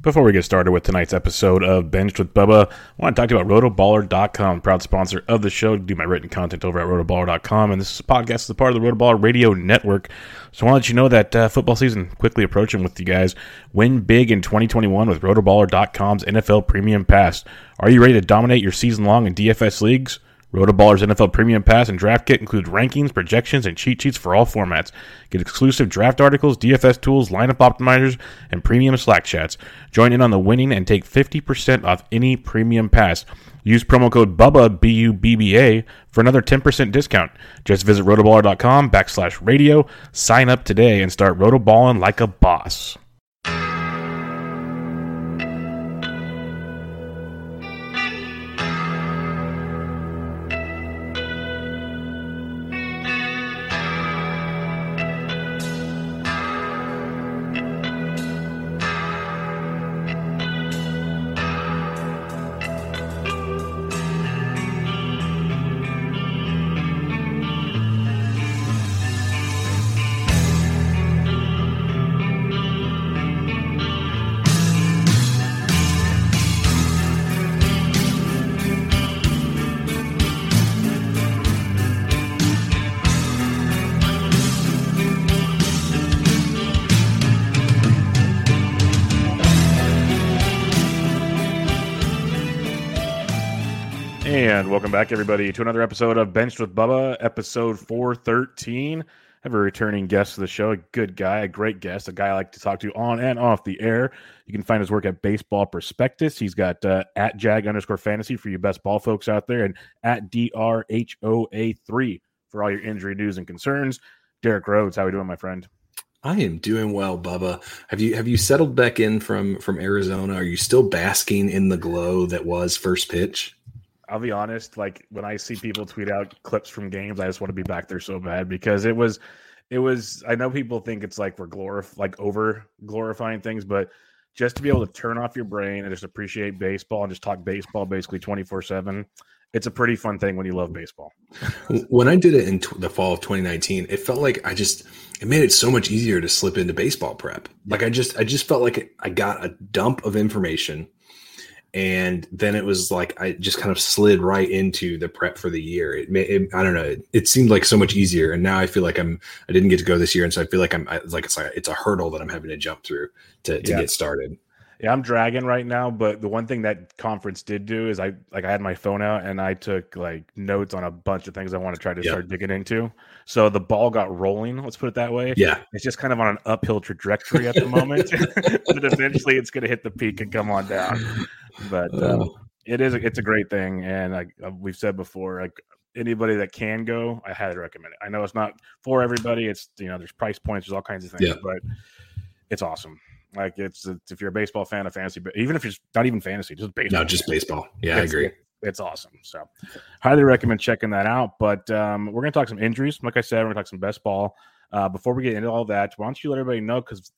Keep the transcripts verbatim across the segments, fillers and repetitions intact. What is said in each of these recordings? Before we get started with tonight's episode of Benched with Bubba, I want to talk to you about rotoballer dot com, proud sponsor of the show. I do my written content over at rotoballer dot com, and this podcast is a part of the Rotoballer Radio Network. So I want to let you know that uh, football season quickly approaching with you guys. Win big in twenty twenty-one with rotoballer dot com's N F L Premium Pass. Are you ready to dominate your season long in D F S leagues? Rotoballer's N F L Premium Pass and Draft Kit includes rankings, projections, and cheat sheets for all formats. Get exclusive draft articles, D F S tools, lineup optimizers, and premium Slack chats. Join in on the winning and take fifty percent off any Premium Pass. Use promo code BUBBA, B U B B A, for another ten percent discount. Just visit rotoballer.com backslash radio, sign up today, and start rotoballing like a boss. And welcome back, everybody, to another episode of Benched with Bubba, episode four thirteen. I have a returning guest to the show, a good guy, a great guest, a guy I like to talk to on and off the air. You can find his work at Baseball Prospectus. He's got uh, at jag underscore fantasy for you best ball folks out there, and at D R H O A three for all your injury news and concerns. Derek Rhodes, how are we doing, my friend? I am doing well, Bubba. Have you have you settled back in from, from Arizona? Are you still basking in the glow that was First Pitch? I'll be honest, like when I see people tweet out clips from games, I just want to be back there so bad because it was, it was, I know people think it's like we're glorif- like over glorifying things, but just to be able to turn off your brain and just appreciate baseball and just talk baseball basically twenty-four seven, it's a pretty fun thing when you love baseball. When I did it in t- the fall of twenty nineteen, it felt like I just, it made it so much easier to slip into baseball prep. Like I just, I just felt like I got a dump of information. And then it was like I just kind of slid right into the prep for the year. It, it I don't know. It, it seemed like so much easier, and now I feel like I'm. I didn't get to go this year, and so I feel like I'm. I, like it's like it's a hurdle that I'm having to jump through to, to yeah. get started. Yeah, I'm dragging right now. But the one thing that conference did do is I like I had my phone out and I took like notes on a bunch of things I want to try to yep. start digging into. So the ball got rolling. Let's put it that way. Yeah, it's just kind of on an uphill trajectory at the moment, but eventually it's going to hit the peak and come on down. But uh, it is it's a great thing, and like we've said before, like anybody that can go, I highly recommend it. I know it's not for everybody. It's you know there's price points, there's all kinds of things, yeah. but it's awesome. Like it's, it's if you're a baseball fan of fantasy, but even if you're not even fantasy, just baseball, no, just baseball. Yeah, I agree. It's awesome. So highly recommend checking that out. But um, we're gonna talk some injuries. Like I said, we're gonna talk some best ball. Uh, before we get into all that, why don't you let everybody know because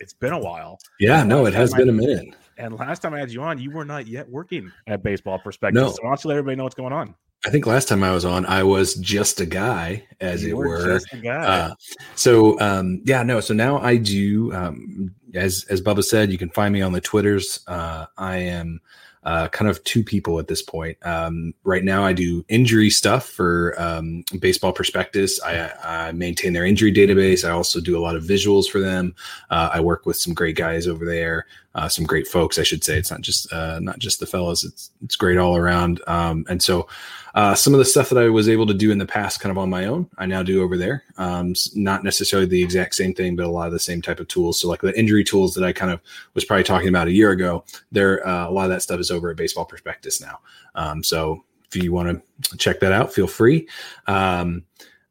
it's been a while. Yeah, and no, it has been I, a minute. And last time I had you on, you were not yet working at Baseball Prospectus. No. So why don't you let everybody know what's going on? I think last time I was on, I was just a guy, as you it were. were. Just a guy. Uh, so, um, yeah, no. So now I do, um, as as Bubba said, you can find me on the Twitters. Uh, I am uh, kind of two people at this point. Um, right now I do injury stuff for um, Baseball Prospectus. I, I maintain their injury database. I also do a lot of visuals for them. Uh, I work with some great guys over there, uh, some great folks, I should say. It's not just uh, not just the fellas. It's it's great all around. Um, and so uh, some of the stuff that I was able to do in the past kind of on my own, I now do over there. Um, not necessarily the exact same thing, but a lot of the same type of tools. So like the injury tools that I kind of was probably talking about a year ago, there uh, a lot of that stuff is over at Baseball Prospectus now. Um, so if you want to check that out, feel free. Um,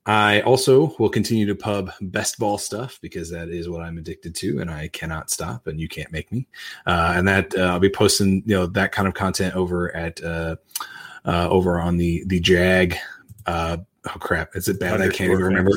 I also will continue to pub best ball stuff because that is what I'm addicted to and I cannot stop and you can't make me. Uh, and that uh, I'll be posting, you know, that kind of content over at uh, uh, over on the the Jag. Uh, oh crap! Is it bad? I can't even remember.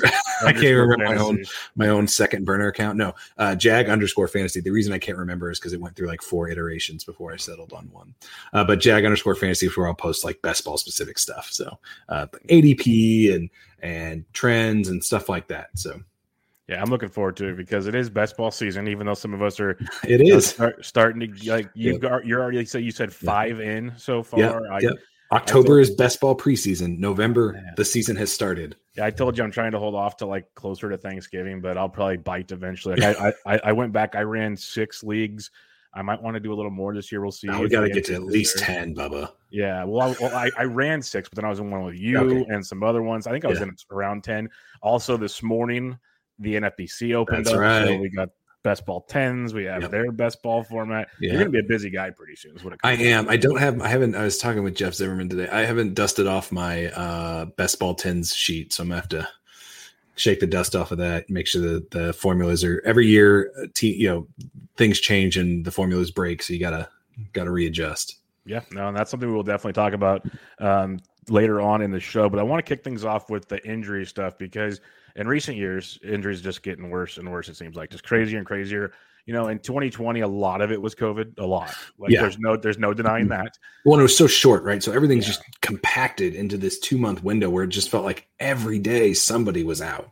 I can't remember my own my own second burner account. No, uh, Jag underscore fantasy. The reason I can't remember is because it went through like four iterations before I settled on one. Uh, but Jag underscore fantasy is where I'll post like best ball specific stuff. So uh, A D P and and trends and stuff like that. So yeah, I'm looking forward to it because it is best ball season. Even though some of us are, it is know, start, starting to like you yeah. you're already like so you said five yeah. in so far. Yeah. I, yeah. October is best ball preseason. November, man. The season has started. Yeah, I told you I'm trying to hold off to like closer to Thanksgiving, but I'll probably bite eventually. Like I, I, I went back. I ran six leagues. I might want to do a little more this year. We'll see. No, we got to get to at least year. ten, Bubba. Yeah. Well, I, well I, I ran six, but then I was in one with you okay. and some other ones. I think I was yeah. in around ten. Also, this morning the N F B C opened That's up, right. so we got. Best ball tens. We have yep. their best ball format. Yeah. You're going to be a busy guy pretty soon. Is what it comes I am. To. I don't have, I haven't, I was talking with Jeff Zimmerman today. I haven't dusted off my uh, best ball tens sheet. So I'm going to have to shake the dust off of that. Make sure that the formulas are every year, t, you know, things change and the formulas break. So you got to, got to readjust. Yeah. No, and that's something we will definitely talk about um, later on in the show. But I want to kick things off with the injury stuff because in recent years, injuries just getting worse and worse, it seems like. Just crazier and crazier. You know, in twenty twenty, a lot of it was COVID. A lot. Like yeah. there's no there's no denying that. Well, and it was so short, right? So everything's yeah. just compacted into this two-month window where it just felt like every day somebody was out.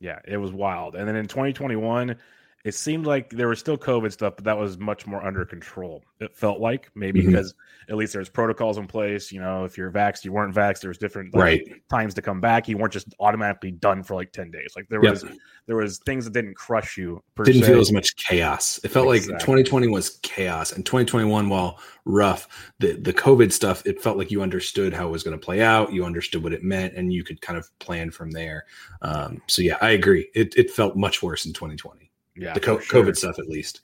Yeah, it was wild. And then in twenty twenty-one, it seemed like there was still COVID stuff, but that was much more under control. It felt like maybe mm-hmm. because at least there's protocols in place. You know, if you're vaxxed, you weren't vaxxed. There was different like, right. times to come back. You weren't just automatically done for like ten days. Like there was yep. there was things that didn't crush you. Per didn't se. Feel as much chaos. It felt exactly. like twenty twenty was chaos. And twenty twenty-one, while rough, the, the COVID stuff, it felt like you understood how it was going to play out. You understood what it meant and you could kind of plan from there. Um, so, yeah, I agree. It, it felt much worse in twenty twenty. Yeah, the co- sure. COVID stuff, at least.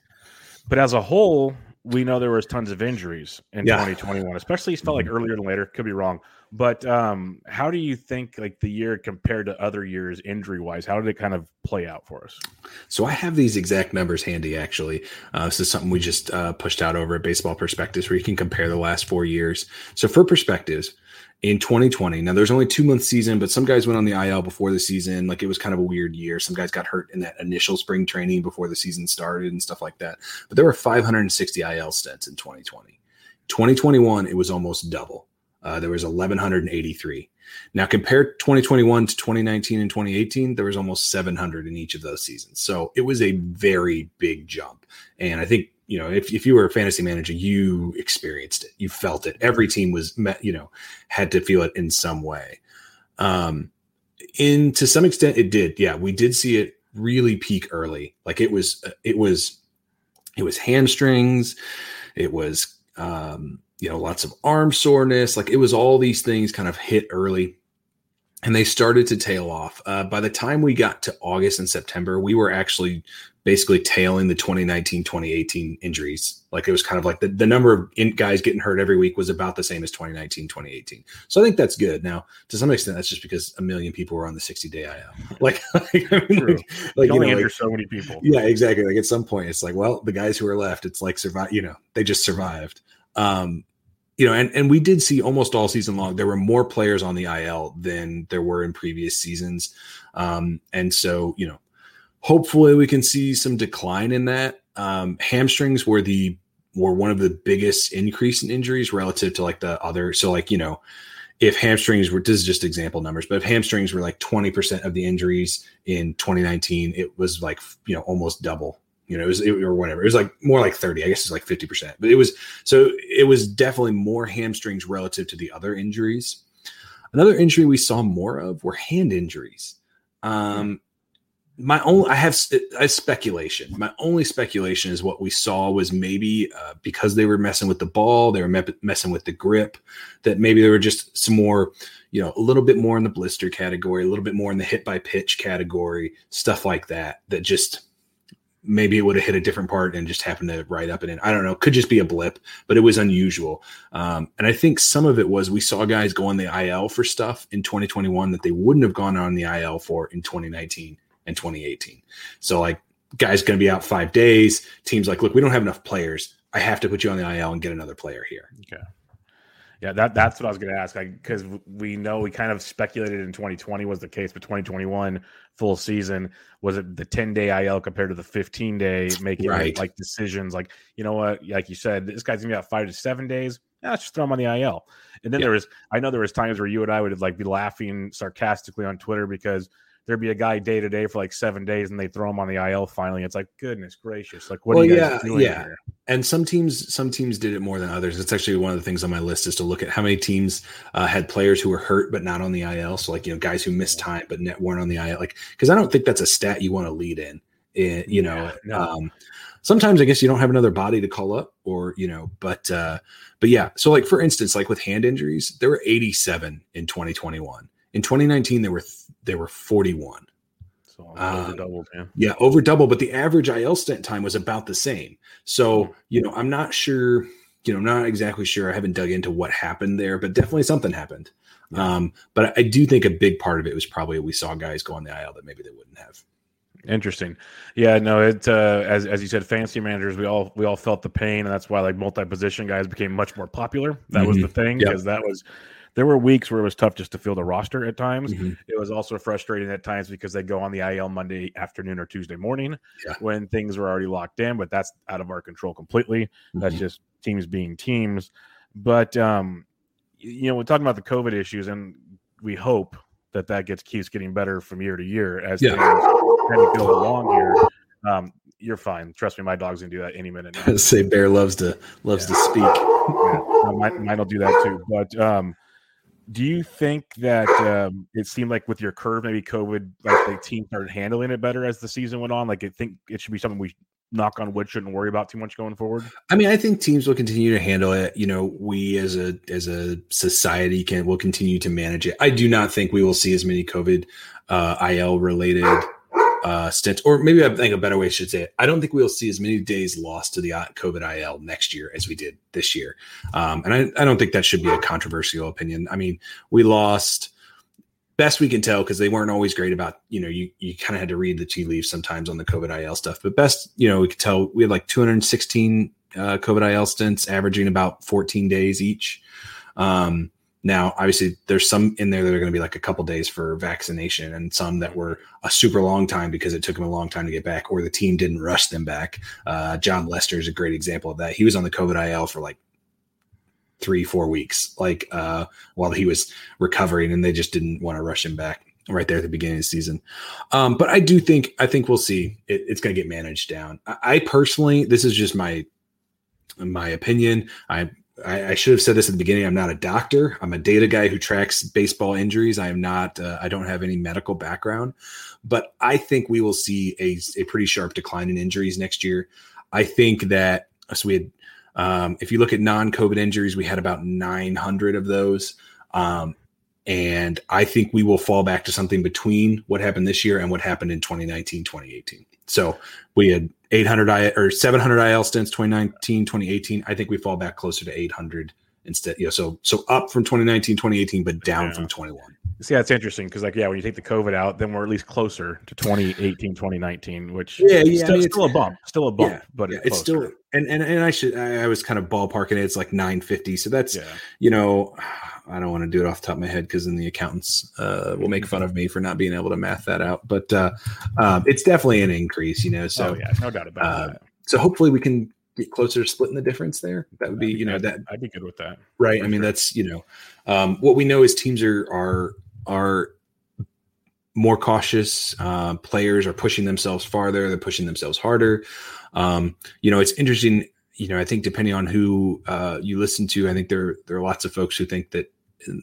But as a whole, we know there was tons of injuries in yeah. twenty twenty-one, especially it felt like earlier than later. Could be wrong. But um, how do you think like the year compared to other years injury wise? How did it kind of play out for us? So I have these exact numbers handy, actually. Uh, this is something we just uh, pushed out over at Baseball Prospectus where you can compare the last four years. So for Prospectus, in twenty twenty, now there's only two month season, but some guys went on the I L before the season. Like it was kind of a weird year. Some guys got hurt in that initial spring training before the season started and stuff like that. But there were five hundred sixty I L stints in twenty twenty. twenty twenty-one, it was almost double. Uh, there was eleven eighty-three. Now compare twenty twenty-one to twenty nineteen and twenty eighteen, there was almost seven hundred in each of those seasons. So it was a very big jump. And I think, you know, if, if you were a fantasy manager, you experienced it. You felt it. Every team was, met, you know, had to feel it in some way. Um, in to some extent, it did. Yeah, we did see it really peak early. Like it was, it was, it was hamstrings. It was, um, you know, lots of arm soreness. Like it was all these things kind of hit early. And they started to tail off. Uh, by the time we got to August and September, we were actually basically tailing the twenty nineteen twenty eighteen injuries. Like it was kind of like the, the number of in- guys getting hurt every week was about the same as twenty nineteen twenty eighteen. So I think that's good. Now, to some extent, that's just because a million people were on the sixty-day I L. Like, like, I mean, like, like you only know, like, so many people. Yeah, exactly. Like at some point, it's like, well, the guys who are left, it's like survive. You know, they just survived. Um, You know, and, and we did see almost all season long, there were more players on the I L than there were in previous seasons. Um, and so, you know, hopefully we can see some decline in that. Um, hamstrings were the were one of the biggest increase in injuries relative to like the other. So like, you know, if hamstrings were, this is just example numbers, but if hamstrings were like twenty percent of the injuries in twenty nineteen, it was like, you know, almost double you know, it was, it, or whatever. It was like more like thirty, I guess it's like fifty percent, but it was, so it was definitely more hamstrings relative to the other injuries. Another injury we saw more of were hand injuries. Um, my only, I have a speculation. My only speculation is what we saw was maybe uh, because they were messing with the ball, they were me- messing with the grip, that maybe there were just some more, you know, a little bit more in the blister category, a little bit more in the hit by pitch category, stuff like that, that just maybe it would have hit a different part and just happened to right up and in. I don't know. Could just be a blip, but it was unusual. Um, and I think some of it was we saw guys go on the I L for stuff in twenty twenty-one that they wouldn't have gone on the I L for in twenty nineteen and twenty eighteen. So like guys going to be out five days. Teams like, look, we don't have enough players. I have to put you on the I L and get another player here. Okay. Yeah, that, that's what I was going to ask, because like, we know we kind of speculated in twenty twenty was the case, but twenty twenty-one full season, was it the ten-day I L compared to the fifteen-day, making right. like decisions like, you know what, like you said, this guy's going to be out five to seven days, nah, let's just throw him on the I L. And then yeah. there was, I know there was times where you and I would like be laughing sarcastically on Twitter because there'd be a guy day-to-day for like seven days and they throw him on the I L finally. It's like, goodness gracious, like what well, are you guys yeah, doing yeah. here? And some teams, some teams did it more than others. It's actually one of the things on my list is to look at how many teams uh, had players who were hurt but not on the I L. So like, you know, guys who missed time but net weren't on the I L. Like, because I don't think that's a stat you want to lead in. It, you know, yeah, no. um, sometimes I guess you don't have another body to call up, or you know, but uh, but yeah. So like for instance, like with hand injuries, there were eighty-seven in twenty twenty-one. In twenty nineteen, there were th- there were forty-one. So over double, man. Yeah, over double. But the average I L stint time was about the same. So, you know, I'm not sure, you know, not exactly sure. I haven't dug into what happened there, but definitely something happened. Yeah. Um, but I do think a big part of it was probably we saw guys go on the I L that maybe they wouldn't have. Interesting. Yeah, no, it uh, as as you said, fantasy managers, we all we all felt the pain, and that's why like multi-position guys became much more popular. That mm-hmm. was the thing, because yep. that was there were weeks where it was tough just to field a roster at times. Mm-hmm. It was also frustrating at times because they go on the I L Monday afternoon or Tuesday morning yeah. when things were already locked in, but that's out of our control completely. Mm-hmm. That's just teams being teams. But, um, you know, we're talking about the COVID issues, and we hope that that gets keeps getting better from year to year as yeah. things kind of go along here. Um, you're fine. Trust me, my dog's going to do that any minute now. Say Bear loves to loves yeah. to speak. Yeah. Mine, mine will do that too. But, um, do you think that um, it seemed like with your curve, maybe COVID, like the team started handling it better as the season went on? Like, I think it should be something we knock on wood shouldn't worry about too much going forward. I mean, I think teams will continue to handle it. You know, we as a as a society can will continue to manage it. I do not think we will see as many COVID uh, I L related uh, stints, or maybe I think a better way I should say it. I don't think we'll see as many days lost to the COVID I L next year as we did this year. Um, and I, I don't think that should be a controversial opinion. I mean, we lost best we can tell, because they weren't always great about, you know, you, you kind of had to read the tea leaves sometimes on the COVID I L stuff, but best, you know, we could tell we had like two hundred sixteen uh, COVID I L stints averaging about fourteen days each. Um, Now, obviously, there's some in there that are going to be like a couple days for vaccination, and some that were a super long time because it took them a long time to get back, or the team didn't rush them back. Uh, John Lester is a great example of that. He was on the COVID I L for like three, four weeks, like uh, while he was recovering, and they just didn't want to rush him back right there at the beginning of the season. Um, but I do think I think we'll see it, it's going to get managed down. I, I personally, this is just my my opinion. I. I should have said this at the beginning. I'm not a doctor. I'm a data guy who tracks baseball injuries. I am not, uh, I don't have any medical background, but I think we will see a, a pretty sharp decline in injuries next year. I think that so we had, um, if you look at non-COVID injuries, we had about nine hundred of those. Um, and I think we will fall back to something between what happened this year and what happened in twenty nineteen, twenty eighteen. So we had eight hundred or seven hundred I L stints twenty nineteen, twenty eighteen. I think we fall back closer to eight hundred instead. You know, so so up from twenty nineteen, twenty eighteen, but down yeah. from twenty-one. See, that's interesting because, like, yeah, when you take the COVID out, then we're at least closer to twenty eighteen, twenty nineteen, which yeah, yeah, still, I mean, still a bump, still a bump, yeah, but yeah, it's, it's still and and and I should I, I was kind of ballparking it. It's like nine fifty, so that's yeah. you know. I don't want to do it off the top of my head because then the accountants uh, will make fun of me for not being able to math that out. But uh, um, it's definitely an increase, you know. So oh, yeah, no doubt about uh, that. So hopefully we can get closer to splitting the difference there. That would be, I'd be you know, I'd, that I'd be good with that, right? I mean, sure. that's you know, um, what we know is teams are are are more cautious. Uh, players are pushing themselves farther. They're pushing themselves harder. Um, you know, it's interesting. You know, I think depending on who uh, you listen to, I think there there are lots of folks who think that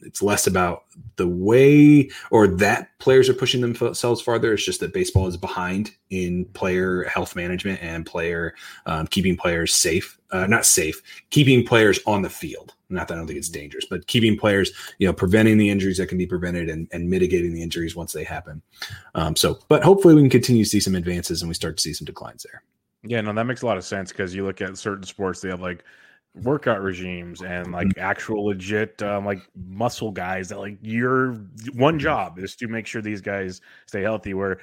it's less about the way or that players are pushing themselves farther. It's just that baseball is behind in player health management and player um, keeping players safe, uh, not safe, keeping players on the field. Not that I don't think it's dangerous, but keeping players, you know, preventing the injuries that can be prevented and, and mitigating the injuries once they happen. Um, so, but hopefully we can continue to see some advances and we start to see some declines there. Yeah, no, that makes a lot of sense because you look at certain sports, they have like workout regimes and like actual legit um, like muscle guys that like your one job is to make sure these guys stay healthy, where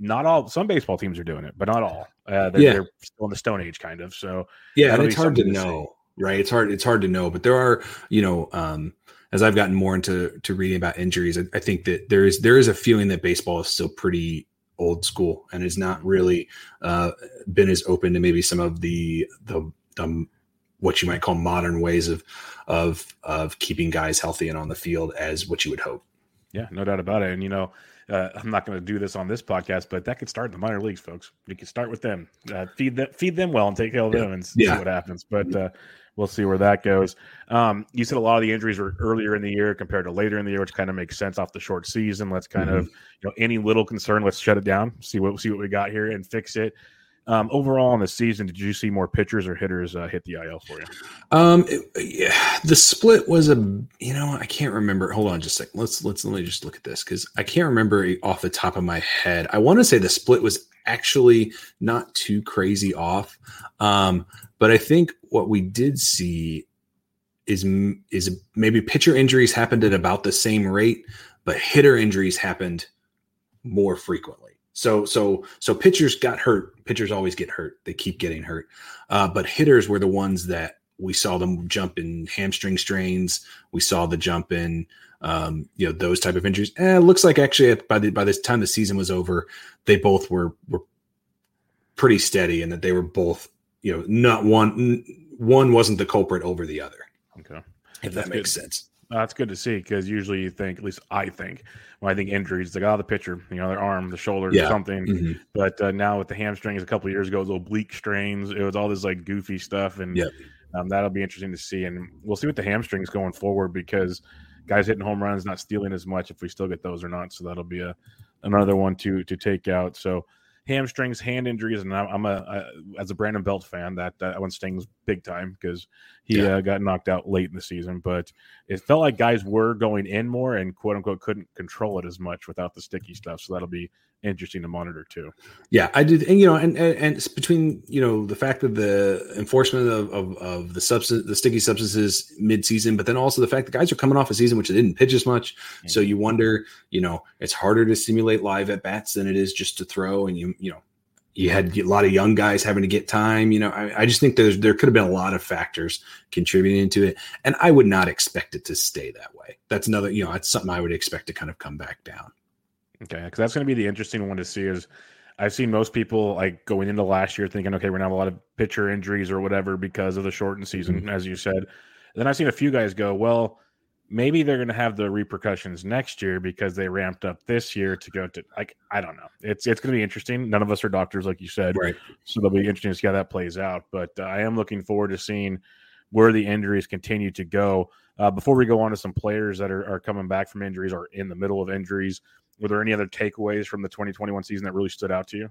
not all some baseball teams are doing it, but not all uh, they're, yeah. they're still in the Stone Age kind of. So yeah, and it's hard to know, to right? It's hard. It's hard to know, but there are, you know, um, as I've gotten more into to reading about injuries, I, I think that there is, there is a feeling that baseball is still pretty old school and has not really uh, been as open to maybe some of the, the, um, what you might call modern ways of, of, of keeping guys healthy and on the field as what you would hope. Yeah, no doubt about it. And, you know, uh, I'm not going to do this on this podcast, but that could start in the minor leagues, folks. You can start with them, uh, feed them, feed them well and take care of them and see yeah. what happens. But uh, we'll see where that goes. Um, you said a lot of the injuries were earlier in the year compared to later in the year, which kind of makes sense off the short season. Let's kind mm-hmm. of, you know, any little concern, let's shut it down, see what, see what we got here and fix it. Um, overall in the season, did you see more pitchers or hitters uh, hit the I L for you? Um, it, yeah, the split was a, you know, I can't remember. Hold on just a second. Let's, let's, let me just look at this because I can't remember off the top of my head. I want to say the split was actually not too crazy off. Um, but I think what we did see is, is maybe pitcher injuries happened at about the same rate, but hitter injuries happened more frequently. So, so, so pitchers got hurt. Pitchers always get hurt. They keep getting hurt. Uh, but hitters were the ones that we saw them jump in hamstring strains. We saw the jump in, um, you know, those type of injuries. And eh, it looks like actually by the, by the time the season was over, they both were, were pretty steady and that they were both, you know, not one, one wasn't the culprit over the other. Okay. If that makes sense. Uh, that's good to see because usually you think, at least I think, when I think injuries, like, oh, the pitcher, you know, their arm, the shoulder, yeah. something. Mm-hmm. But uh, now with the hamstrings, a couple of years ago, it was oblique strains. It was all this, like, goofy stuff. And yep. um, that'll be interesting to see. And we'll see with the hamstrings going forward because guys hitting home runs, not stealing as much if we still get those or not. So that'll be a, another one to to take out. So hamstrings, hand injuries, and I'm a, I, as a Brandon Belt fan, that, that one stings big time because he yeah. uh, got knocked out late in the season. But it felt like guys were going in more and, quote-unquote, couldn't control it as much without the sticky stuff. So that'll be interesting to monitor, too. Yeah, I did. And, you know, and, and, and it's between, you know, the fact that the enforcement of, of, of the substance, the sticky substances mid-season, but then also the fact that guys are coming off a season which they didn't pitch as much. Mm-hmm. So you wonder, you know, it's harder to simulate live at-bats than it is just to throw and you, you know, you had a lot of young guys having to get time. You know, I, I just think there's, there could have been a lot of factors contributing to it. And I would not expect it to stay that way. That's another, you know, that's something I would expect to kind of come back down. Okay. Cause that's going to be the interesting one to see is I've seen most people like going into last year thinking, okay, we're going to have a lot of pitcher injuries or whatever because of the shortened season, mm-hmm. as you said. And then I've seen a few guys go, well, maybe they're going to have the repercussions next year because they ramped up this year to go to like, I don't know. It's, it's going to be interesting. None of us are doctors, like you said, right? So it'll be interesting to see how that plays out, but uh, I am looking forward to seeing where the injuries continue to go. Uh, before we go on to some players that are, are coming back from injuries or in the middle of injuries, were there any other takeaways from the twenty twenty-one season that really stood out to you?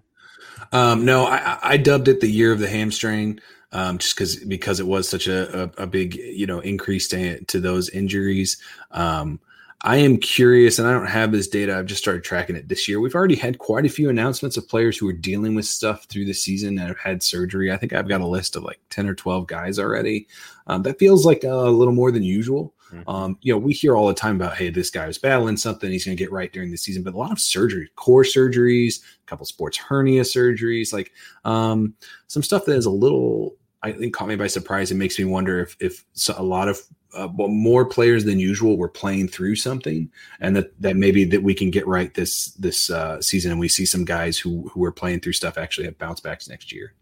Um, no, I, I dubbed it the year of the hamstring um, just because because it was such a, a, a big, you know, increase to, to those injuries. Um, I am curious, and I don't have this data. I've just started tracking it this year. We've already had quite a few announcements of players who are dealing with stuff through the season that have had surgery. I think I've got a list of like ten or twelve guys already. Um, that feels like a little more than usual. Um, you know, we hear all the time about, hey, this guy was battling something, he's going to get right during the season, but a lot of surgery, core surgeries, a couple sports hernia surgeries, like um, some stuff that is a little, I think, caught me by surprise. It makes me wonder if, if a lot of uh, well, more players than usual were playing through something and that, that maybe that we can get right this, this uh, season. And we see some guys who, who are playing through stuff actually have bounce backs next year.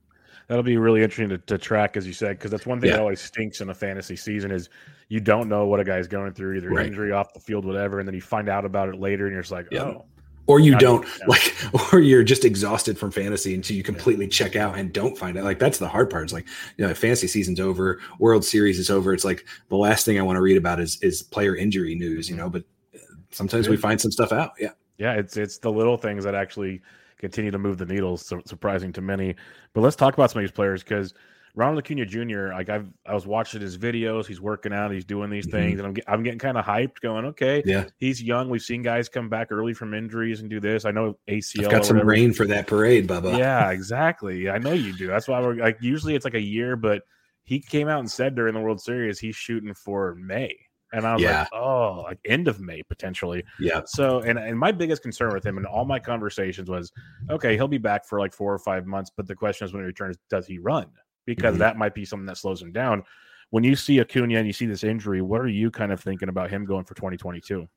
That'll be really interesting to, to track, as you said, because that's one thing yeah. that always stinks in a fantasy season is you don't know what a guy's going through, either right. injury, off the field, whatever, and then you find out about it later, and you're just like, yeah. oh, Or you don't, like, or you're just exhausted from fantasy until you completely check out and don't find out. Like, that's the hard part. It's like, you know, fantasy season's over, World Series is over. It's like the last thing I want to read about is is player injury news, you know, but sometimes we find some stuff out. Yeah. Yeah. It's, it's the little things that actually continue to move the needle. So surprising to many, but let's talk about some of these players. Cause Ronald Acuña Junior, like I've, I was watching his videos. He's working out. He's doing these mm-hmm. things, and I'm get, I'm getting kind of hyped. Going, okay, yeah, he's young. We've seen guys come back early from injuries and do this. I know A C L. I've got some rain for that parade, Bubba. Yeah, exactly. I know you do. That's why we're like. Usually it's like a year, but he came out and said during the World Series he's shooting for May, and I was yeah. like, oh, like end of May potentially. Yeah. So, and and my biggest concern with him in all my conversations was, okay, he'll be back for like four or five months, but the question is when he returns, does he run? Because mm-hmm. that might be something that slows him down. When you see Acuna and you see this injury, what are you kind of thinking about him going for twenty twenty-two?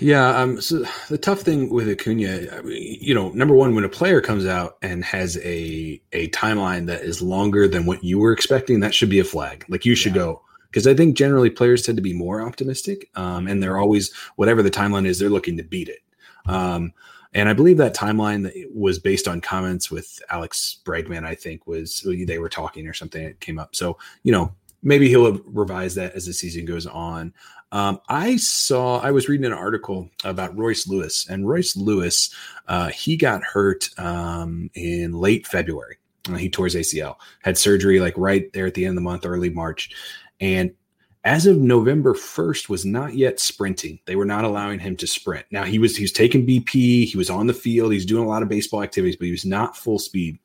Yeah, um, so the tough thing with Acuna, I mean, you know, number one, when a player comes out and has a a timeline that is longer than what you were expecting, that should be a flag. Like you should yeah. go. Because I think generally players tend to be more optimistic, um, and they're always, whatever the timeline is, they're looking to beat it. Um And I believe that timeline was based on comments with Alex Bregman, I think, was they were talking or something. It came up. So, you know, maybe he'll revise that as the season goes on. Um, I saw I was reading an article about Royce Lewis, and Royce Lewis, uh, he got hurt um, in late February. He tore his A C L, had surgery like right there at the end of the month, early March. And as of November first, was not yet sprinting. They were not allowing him to sprint. Now, he was he was taking B P. He was on the field. He's doing a lot of baseball activities, but he was not full speed.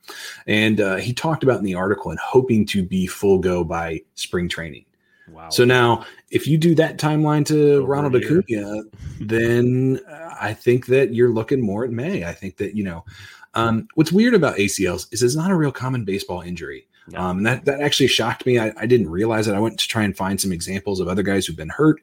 And uh, he talked about in the article and hoping to be full go by spring training. Wow. So now, if you do that timeline to Over Ronald Acuña, then uh, I think that you're looking more at May. I think that, you know, um, what's weird about A C Ls is it's not a real common baseball injury. No. Um, that, that actually shocked me. I, I didn't realize it. I went to try and find some examples of other guys who've been hurt,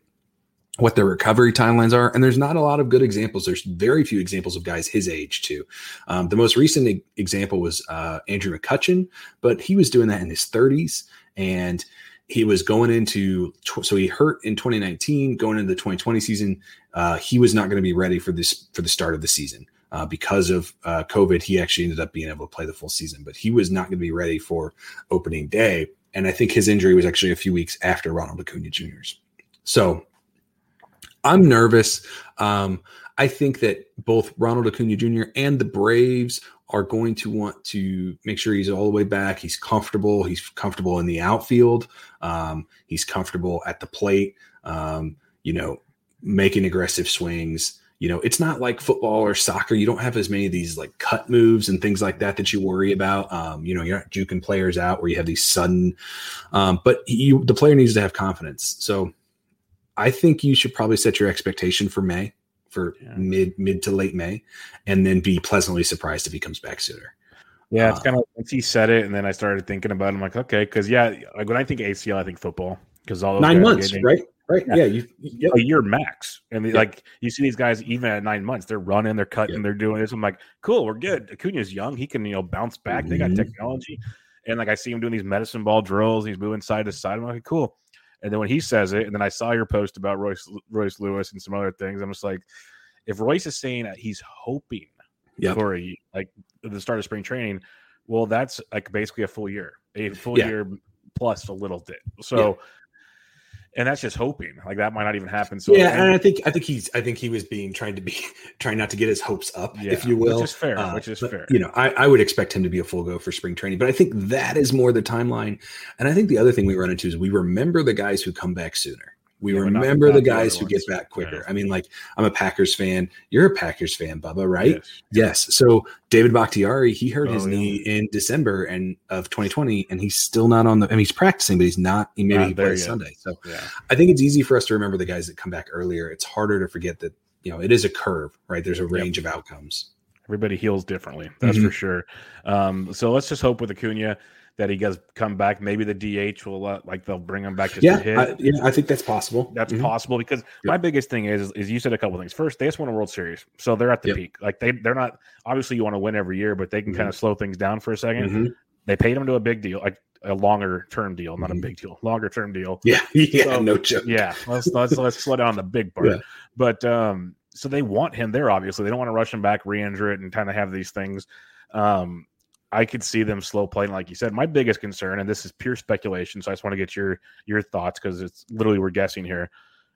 what their recovery timelines are. And there's not a lot of good examples. There's very few examples of guys his age too. Um, the most recent e- example was uh, Andrew McCutchen, but he was doing that in his thirties, and he was going into, tw- so he hurt in twenty nineteen, going into the twenty twenty season. Uh, he was not going to be ready for this, for the start of the season. Uh, because of uh, COVID, he actually ended up being able to play the full season, but he was not going to be ready for opening day. And I think his injury was actually a few weeks after Ronald Acuña Junior's. So I'm nervous. Um, I think that both Ronald Acuña Junior and the Braves are going to want to make sure he's all the way back. He's comfortable. He's comfortable in the outfield. Um, he's comfortable at the plate, um, you know, making aggressive swings. You know, it's not like football or soccer. You don't have as many of these like cut moves and things like that that you worry about. Um, you know, you're not juking players out where you have these sudden, um, but you, the player needs to have confidence. So I think you should probably set your expectation for May, for yeah. mid mid to late May, and then be pleasantly surprised if he comes back sooner. Yeah, it's um, kind of once he said it, and then I started thinking about it. I'm like, okay, because yeah, like when I think A C L, I think football because all those nine months, getting- right? Right. Yeah. yeah you, yep. A year max. And the, yep. like you see these guys even at nine months, they're running, they're cutting, yep. they're doing this. I'm like, cool, we're good. Acuña's young. He can, you know, bounce back. Mm-hmm. They got technology. And like I see him doing these medicine ball drills. He's moving side to side. I'm like, cool. And then when he says it, and then I saw your post about Royce, Royce Lewis and some other things. I'm just like, if Royce is saying that he's hoping yep. for a, like the start of spring training, well, that's like basically a full year, a full yeah. year plus a little bit. So, yeah. And that's just hoping. Like that might not even happen. So yeah, and I think I think he's I think he was being trying to be trying not to get his hopes up, yeah, if you will. Which is fair. Uh, which is but, fair. You know, I, I would expect him to be a full go for spring training, but I think that is more the timeline. And I think the other thing we run into is we remember the guys who come back sooner. We yeah, remember not, not the guys the who get back quicker. Yeah. I mean, like I'm a Packers fan. You're a Packers fan, Bubba, right? Yes. yes. So David Bakhtiari, he hurt oh, his yeah. knee in December and of twenty twenty, and he's still not on the. I mean, he's practicing, but he's not. He maybe not he plays yet. Sunday. So yeah. I think it's easy for us to remember the guys that come back earlier. It's harder to forget that, you know, it is a curve, right? There's a range yep. of outcomes. Everybody heals differently. That's mm-hmm. for sure. Um, so let's just hope with Acuna that he does come back. Maybe the D H will uh, like they'll bring him back to yeah, hit. I, yeah, I think that's possible. That's mm-hmm. possible because yeah. my biggest thing is is you said a couple of things. First, they just won a World Series, so they're at the yep. peak. Like they they're not obviously you want to win every year, but they can mm-hmm. kind of slow things down for a second. Mm-hmm. They paid him to a big deal, like a longer term deal, not mm-hmm. a big deal, longer term deal. Yeah, yeah, so, no joke. Yeah, let's let's let's slow down the big part. Yeah. But um, so they want him there, obviously. They don't want to rush him back, re-injure it, and kind of have these things. Um, I could see them slow playing, like you said. My biggest concern, and this is pure speculation, so I just want to get your your thoughts because it's literally we're guessing here.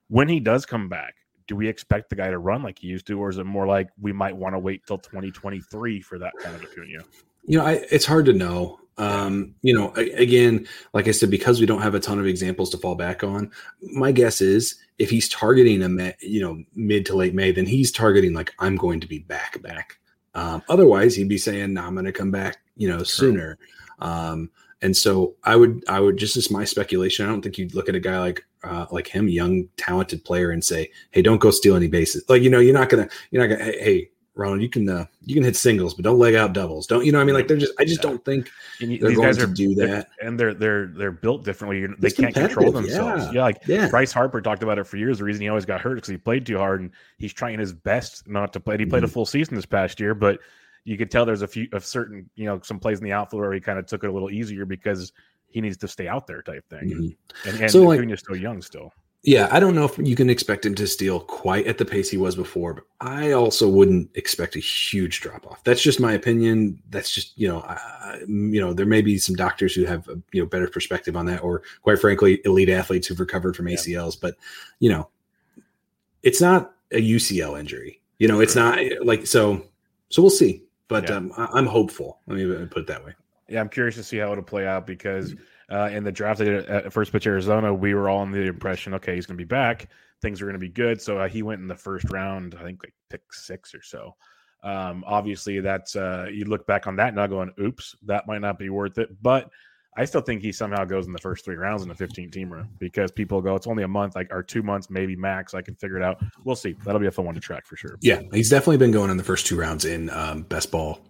When he does come back, do we expect the guy to run like he used to, or is it more like we might want to wait till twenty twenty-three for that kind of Acuña? You know, I, it's hard to know. Um, you know, again, like I said, because we don't have a ton of examples to fall back on, my guess is if he's targeting a, you know, mid to late May, then he's targeting like, I'm going to be back, back. Um, otherwise he'd be saying, no, nah, I'm going to come back, you know, sooner. Um, and so I would, I would just, as my speculation, I don't think you'd look at a guy like, uh, like him, young, talented player and say, hey, don't go steal any bases. Like, you know, you're not going to, you're not going to, hey, hey Ronald, you can uh, you can hit singles, but don't leg out doubles. Don't you know? What I mean, like they're just. I just yeah. don't think they're these going guys are, to do that. They're, and they're they're they're built differently. You're, they it's can't control themselves. Yeah, yeah like yeah. Bryce Harper talked about it for years. The reason he always got hurt because he played too hard, and he's trying his best not to play. He played mm-hmm. a full season this past year, but you could tell there's a few of certain you know some plays in the outfield where he kind of took it a little easier because he needs to stay out there type thing. Mm-hmm. And, and so like, Acuña's still young still. Yeah, I don't know if you can expect him to steal quite at the pace he was before, but I also wouldn't expect a huge drop-off. That's just my opinion. That's just, you know, uh, you know, there may be some doctors who have a you know, better perspective on that, or quite frankly, elite athletes who've recovered from A C Ls. Yeah. But, you know, it's not a U C L injury. You know, it's not like, so So we'll see. But yeah. um, I, I'm hopeful. Let me put it that way. Yeah, I'm curious to see how it'll play out because mm-hmm. – Uh, in the draft they did at First Pitch Arizona, we were all in the impression, okay, he's going to be back. Things are going to be good. So uh, he went in the first round, I think like pick six or so. Um, obviously, that's uh, you look back on that now going, oops, that might not be worth it. But I still think he somehow goes in the first three rounds in the fifteen-teamer because people go, it's only a month, like or two months, maybe max. I can figure it out. We'll see. That'll be a fun one to track for sure. Yeah, he's definitely been going in the first two rounds in um, best ball.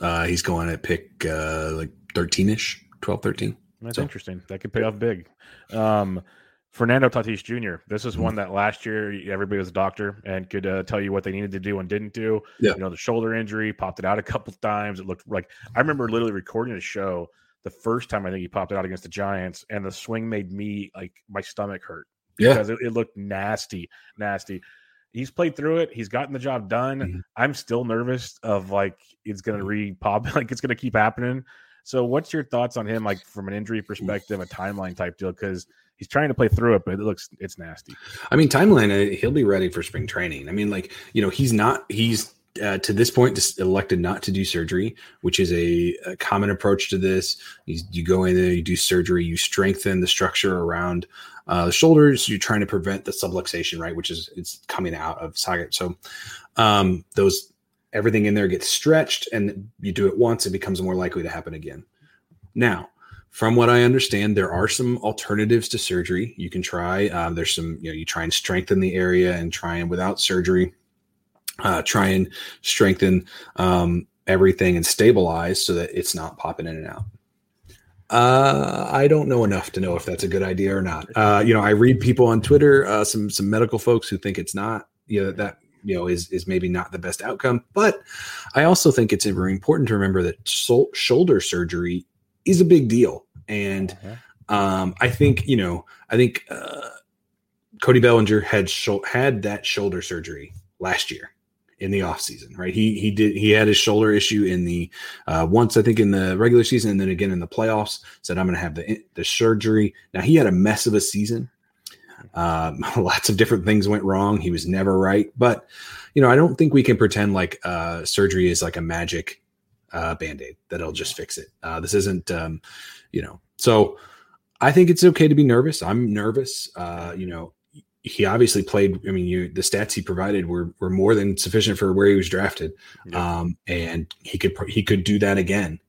Uh, he's going at pick uh, like thirteen-ish, twelve, thirteen. That's so interesting. That could pay off big. Um, Fernando Tatis Junior This is one that last year everybody was a doctor and could uh, tell you what they needed to do and didn't do. Yeah. You know, the shoulder injury, popped it out a couple times. It looked like – I remember literally recording a show the first time I think he popped it out against the Giants, and the swing made me – like my stomach hurt because yeah. it, it looked nasty, nasty. He's played through it. He's gotten the job done. Mm-hmm. I'm still nervous of like it's going to re-pop, like it's going to keep happening. So what's your thoughts on him, like from an injury perspective, a timeline type deal? Because he's trying to play through it, but it looks it's nasty. I mean, timeline, he'll be ready for spring training. I mean, like, you know, he's not he's uh, to this point elected not to do surgery, which is a, a common approach to this. You, you go in there, you do surgery, you strengthen the structure around uh, the shoulders. You're trying to prevent the subluxation, right, which is it's coming out of socket. So um, those. Everything in there gets stretched, and you do it once, it becomes more likely to happen again. Now, from what I understand, there are some alternatives to surgery you can try. Uh, there's some, you know, you try and strengthen the area and try and without surgery, uh, try and strengthen um, everything and stabilize so that it's not popping in and out. Uh, I don't know enough to know if that's a good idea or not. Uh, you know, I read people on Twitter, uh, some some medical folks who think it's not, you know, that. You know, is is maybe not the best outcome. But I also think it's very important to remember that sol- shoulder surgery is a big deal. And uh-huh. um, I think, you know, I think uh, Cody Bellinger had sh- had that shoulder surgery last year in the off season, right? He he did he had his shoulder issue in the uh, once I think in the regular season, and then again in the playoffs. Said I'm going to have the the surgery. Now he had a mess of a season. Um, lots of different things went wrong. He was never right. But, you know, I don't think we can pretend like uh, surgery is like a magic uh, Band-Aid that'll just fix it. Uh, this isn't, um, you know, so I think it's okay to be nervous. I'm nervous. Uh, you know, he obviously played. I mean, you, the stats he provided were, were more than sufficient for where he was drafted. Yeah. Um, and he could, he could do that again.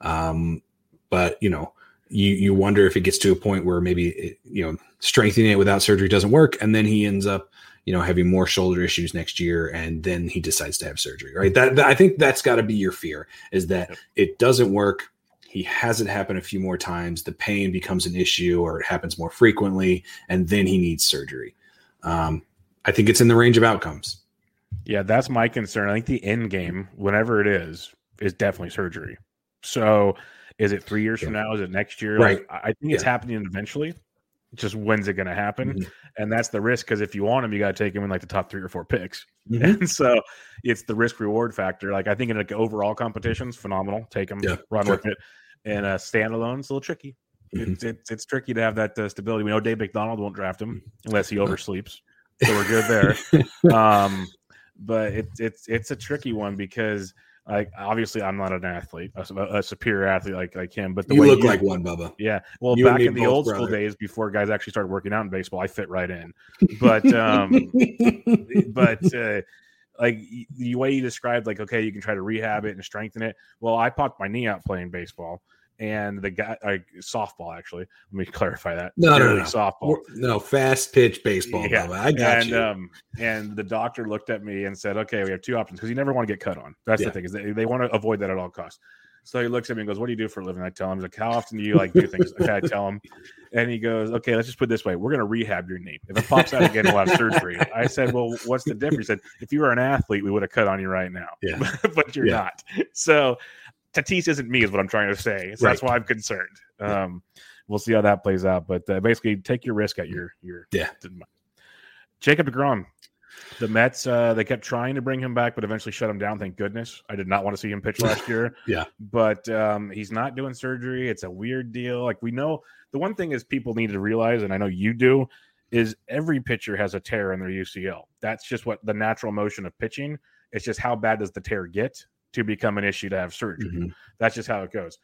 Um, but, you know, You you wonder if it gets to a point where maybe, it, you know, strengthening it without surgery doesn't work. And then he ends up, you know, having more shoulder issues next year. And then he decides to have surgery, right? That, that I think that's got to be your fear, is that it doesn't work. He has it happen a few more times. The pain becomes an issue, or it happens more frequently. And then he needs surgery. Um, I think it's in the range of outcomes. Yeah, that's my concern. I think the end game, whenever it is, is definitely surgery. So... Is it three years yeah. from now? Is it next year? Right. Like, I think yeah. it's happening eventually. just when's it going to happen? Mm-hmm. And that's the risk, because if you want him, you got to take him in like the top three or four picks. Mm-hmm. And so it's the risk reward factor. Like I think in like overall competitions, phenomenal. Take him, yeah, run sure. with it. And uh, standalone, it's a little tricky. Mm-hmm. It's, it's it's tricky to have that uh, stability. We know Dave McDonald won't draft him unless he oversleeps, so we're good there. um, but it's it's it's a tricky one because like obviously I'm not an athlete, a, a superior athlete like like him. But the you way look you, like one, Bubba. Yeah. Well, you back in the old brother. school days before guys actually started working out in baseball, I fit right in. But um, but. Uh, Like the way you described, like, okay, you can try to rehab it and strengthen it. Well, I popped my knee out playing baseball, and the guy, like softball, actually. Let me clarify that. No, no, no, softball, no, fast pitch baseball. Yeah, Bubba. I got and, you. Um, and the doctor looked at me and said, "Okay, we have two options because you never want to get cut on. That's yeah. the thing is they, they want to avoid that at all costs." So he looks at me and goes, "What do you do for a living?" I tell him, he's like, "How often do you like do things?" Okay, I tell him, and he goes, "Okay, let's just put it this way: we're going to rehab your knee. If it pops out again, we'll have surgery." I said, "Well, what's the difference?" He said, "If you were an athlete, we would have cut on you right now, yeah. but you're yeah. not." So Tatis isn't me, is what I'm trying to say. So right. That's why I'm concerned. Um, we'll see how that plays out, but uh, basically, take your risk at your your yeah. Jacob DeGrom. The Mets, uh, they kept trying to bring him back, but eventually shut him down. Thank goodness. I did not want to see him pitch last year. yeah. But um, he's not doing surgery. It's a weird deal. Like we know the one thing is people need to realize, and I know you do, is every pitcher has a tear in their U C L. That's just what the natural motion of pitching. It's just how bad does the tear get to become an issue to have surgery. Mm-hmm. That's just how it goes.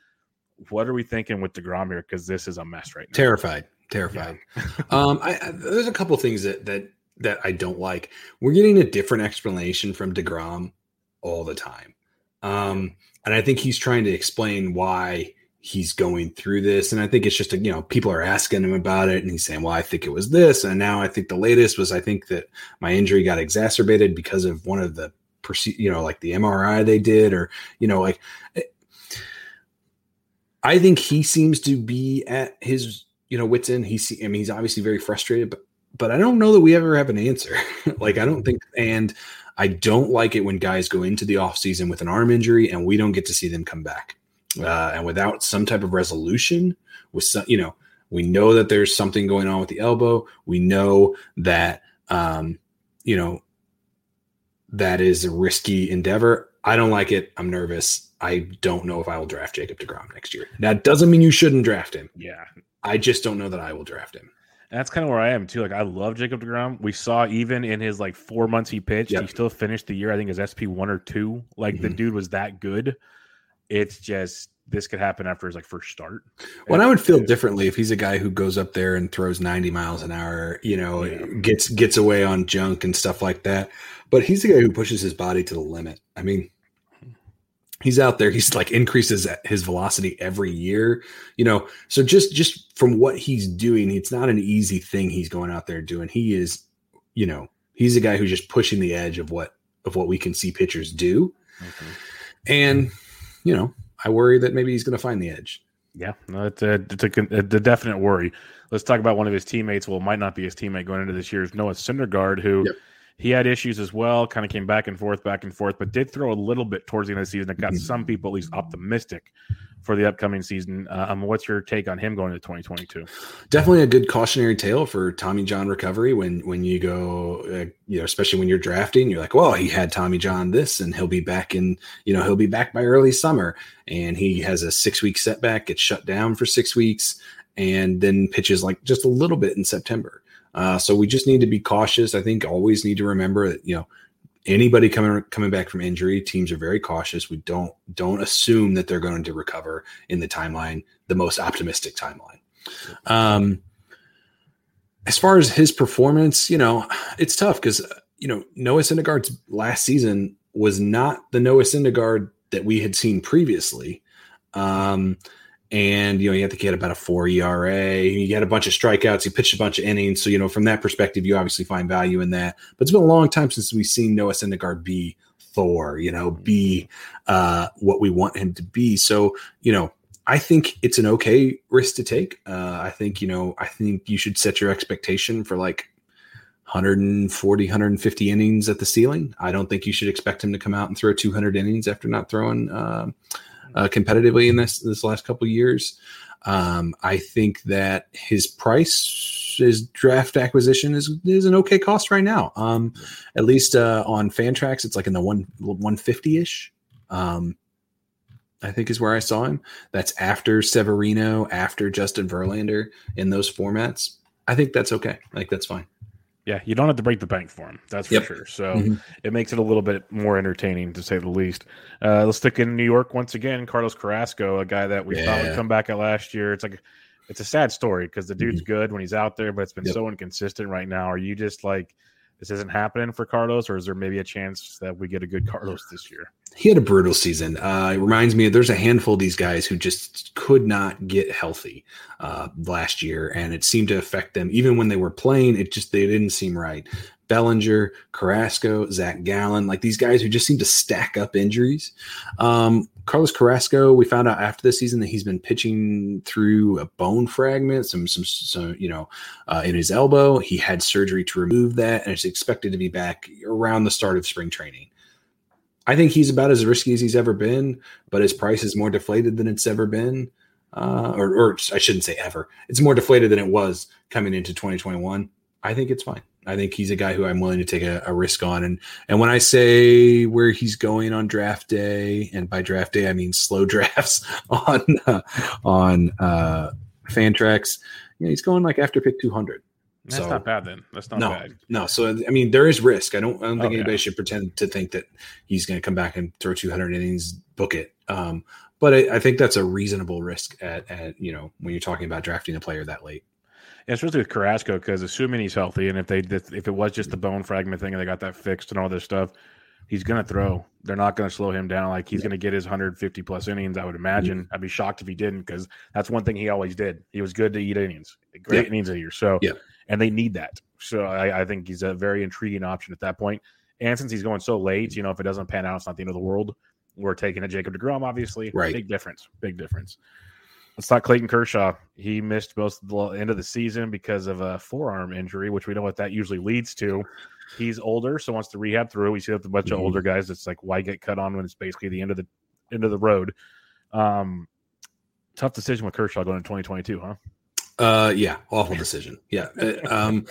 What are we thinking with DeGrom here? Because this is a mess right now. Terrified. Terrified. Yeah. um, I, I, there's a couple things that that – that I don't like. We're getting a different explanation from DeGrom all the time. Um, and I think he's trying to explain why he's going through this. And I think it's just, a, you know, people are asking him about it and he's saying, well, I think it was this. And now I think the latest was, I think that my injury got exacerbated because of one of the, you know, like the M R I they did, or, you know, like I think he seems to be at his, you know, wits end. He's, I mean, he's obviously very frustrated, but But I don't know that we ever have an answer. like, I don't think, and I don't like it when guys go into the offseason with an arm injury and we don't get to see them come back. Uh, and without some type of resolution, with some, you know, we know that there's something going on with the elbow. We know that, um, you know, that is a risky endeavor. I don't like it. I'm nervous. I don't know if I will draft Jacob DeGrom next year. That doesn't mean you shouldn't draft him. Yeah. I just don't know that I will draft him. And that's kind of where I am, too. Like, I love Jacob DeGrom. We saw even in his, like, four months he pitched, yep. he still finished the year, I think, as S P one or two. Like, mm-hmm. the dude was that good. It's just this could happen after his, like, first start. Well, and I would feel differently if he's a guy who goes up there and throws ninety miles an hour, you know, yeah. gets gets away on junk and stuff like that. But he's a guy who pushes his body to the limit. I mean, he's out there. He's, like, increases his velocity every year, you know. So just just from what he's doing, it's not an easy thing he's going out there doing. He is, you know, he's a guy who's just pushing the edge of what of what we can see pitchers do. Okay. And, you know, I worry that maybe he's going to find the edge. Yeah, no, it's a, it's a, a, a definite worry. Let's talk about one of his teammates. Well, it might not be his teammate going into this year's Noah Syndergaard, who yep. – he had issues as well, kind of came back and forth, back and forth, but did throw a little bit towards the end of the season. It got mm-hmm. some people at least optimistic for the upcoming season. Um, what's your take on him going into twenty twenty-two? Definitely a good cautionary tale for Tommy John recovery when when you go, uh, you know, especially when you're drafting, you're like, well, he had Tommy John this and he'll be back in, you know, he'll be back by early summer. And he has a six-week setback, gets shut down for six weeks, and then pitches like just a little bit in September. Uh, so we just need to be cautious. I think always need to remember that, you know, anybody coming coming back from injury, teams are very cautious. We don't don't assume that they're going to recover in the timeline, the most optimistic timeline. Um, as far as his performance, you know, it's tough because, you know, Noah Syndergaard's last season was not the Noah Syndergaard that we had seen previously. Um And, you know, you think he had about a four E R A. He had a bunch of strikeouts. He pitched a bunch of innings. So, you know, from that perspective, you obviously find value in that. But it's been a long time since we've seen Noah Syndergaard be Thor, you know, be uh, what we want him to be. So, you know, I think it's an okay risk to take. Uh, I think, you know, I think you should set your expectation for like one forty, one fifty innings at the ceiling. I don't think you should expect him to come out and throw two hundred innings after not throwing uh, – Uh, competitively in this this last couple of years. Um, I think that his price his draft acquisition is is an okay cost right now. Um, at least uh, on Fantrax, it's like in the one one fifty ish. Um, I think is where I saw him. That's after Severino, after Justin Verlander in those formats. I think that's okay. Like that's fine. Yeah, you don't have to break the bank for him. That's for yep. sure. So mm-hmm. it makes it a little bit more entertaining, to say the least. Uh, let's stick in New York once again. Carlos Carrasco, a guy that we yeah. thought would come back at last year. It's like it's a sad story because the dude's mm-hmm. good when he's out there, but it's been yep. so inconsistent right now. Are you just like, this isn't happening for Carlos, or is there maybe a chance that we get a good Carlos this year? He had a brutal season. Uh, it reminds me of there's a handful of these guys who just could not get healthy uh, last year, and it seemed to affect them. Even when they were playing, it just they didn't seem right. Bellinger, Carrasco, Zach Gallen, like these guys who just seem to stack up injuries. Um, Carlos Carrasco, we found out after the season that he's been pitching through a bone fragment, some, some, some you know, uh, in his elbow. He had surgery to remove that, and it's expected to be back around the start of spring training. I think he's about as risky as he's ever been, but his price is more deflated than it's ever been. Uh, or, or I shouldn't say ever. It's more deflated than it was coming into twenty twenty-one. I think it's fine. I think he's a guy who I'm willing to take a, a risk on. And and when I say where he's going on draft day, and by draft day, I mean slow drafts on uh, on uh, Fantrax, you know, he's going like after pick two hundred. That's so, not bad then. That's not no, bad. No. So, I mean, there is risk. I don't I don't think okay. anybody should pretend to think that he's going to come back and throw two hundred innings, book it. Um, but I, I think that's a reasonable risk at, at, you know, when you're talking about drafting a player that late. Yeah, especially with Carrasco, because assuming he's healthy, and if they if it was just the bone fragment thing and they got that fixed and all this stuff, he's going to throw. They're not going to slow him down. Like he's yeah. going to get his one hundred fifty plus innings, I would imagine. Mm-hmm. I'd be shocked if he didn't, because that's one thing he always did. He was good to eat innings, great yeah. innings a year. So, yeah. and they need that. So I, I think he's a very intriguing option at that point. And since he's going so late, you know, if it doesn't pan out, it's not the end of the world. We're taking a Jacob DeGrom, obviously. Right. Big difference. Big difference. Let's talk Clayton Kershaw. He missed most of the end of the season because of a forearm injury, which we know what that usually leads to. He's older, so wants to rehab through. We see a bunch mm-hmm. of older guys. It's like, why get cut on when it's basically the end of the end of the road? Um, tough decision with Kershaw going into twenty twenty-two, huh? Uh, yeah, awful decision. Yeah. Um,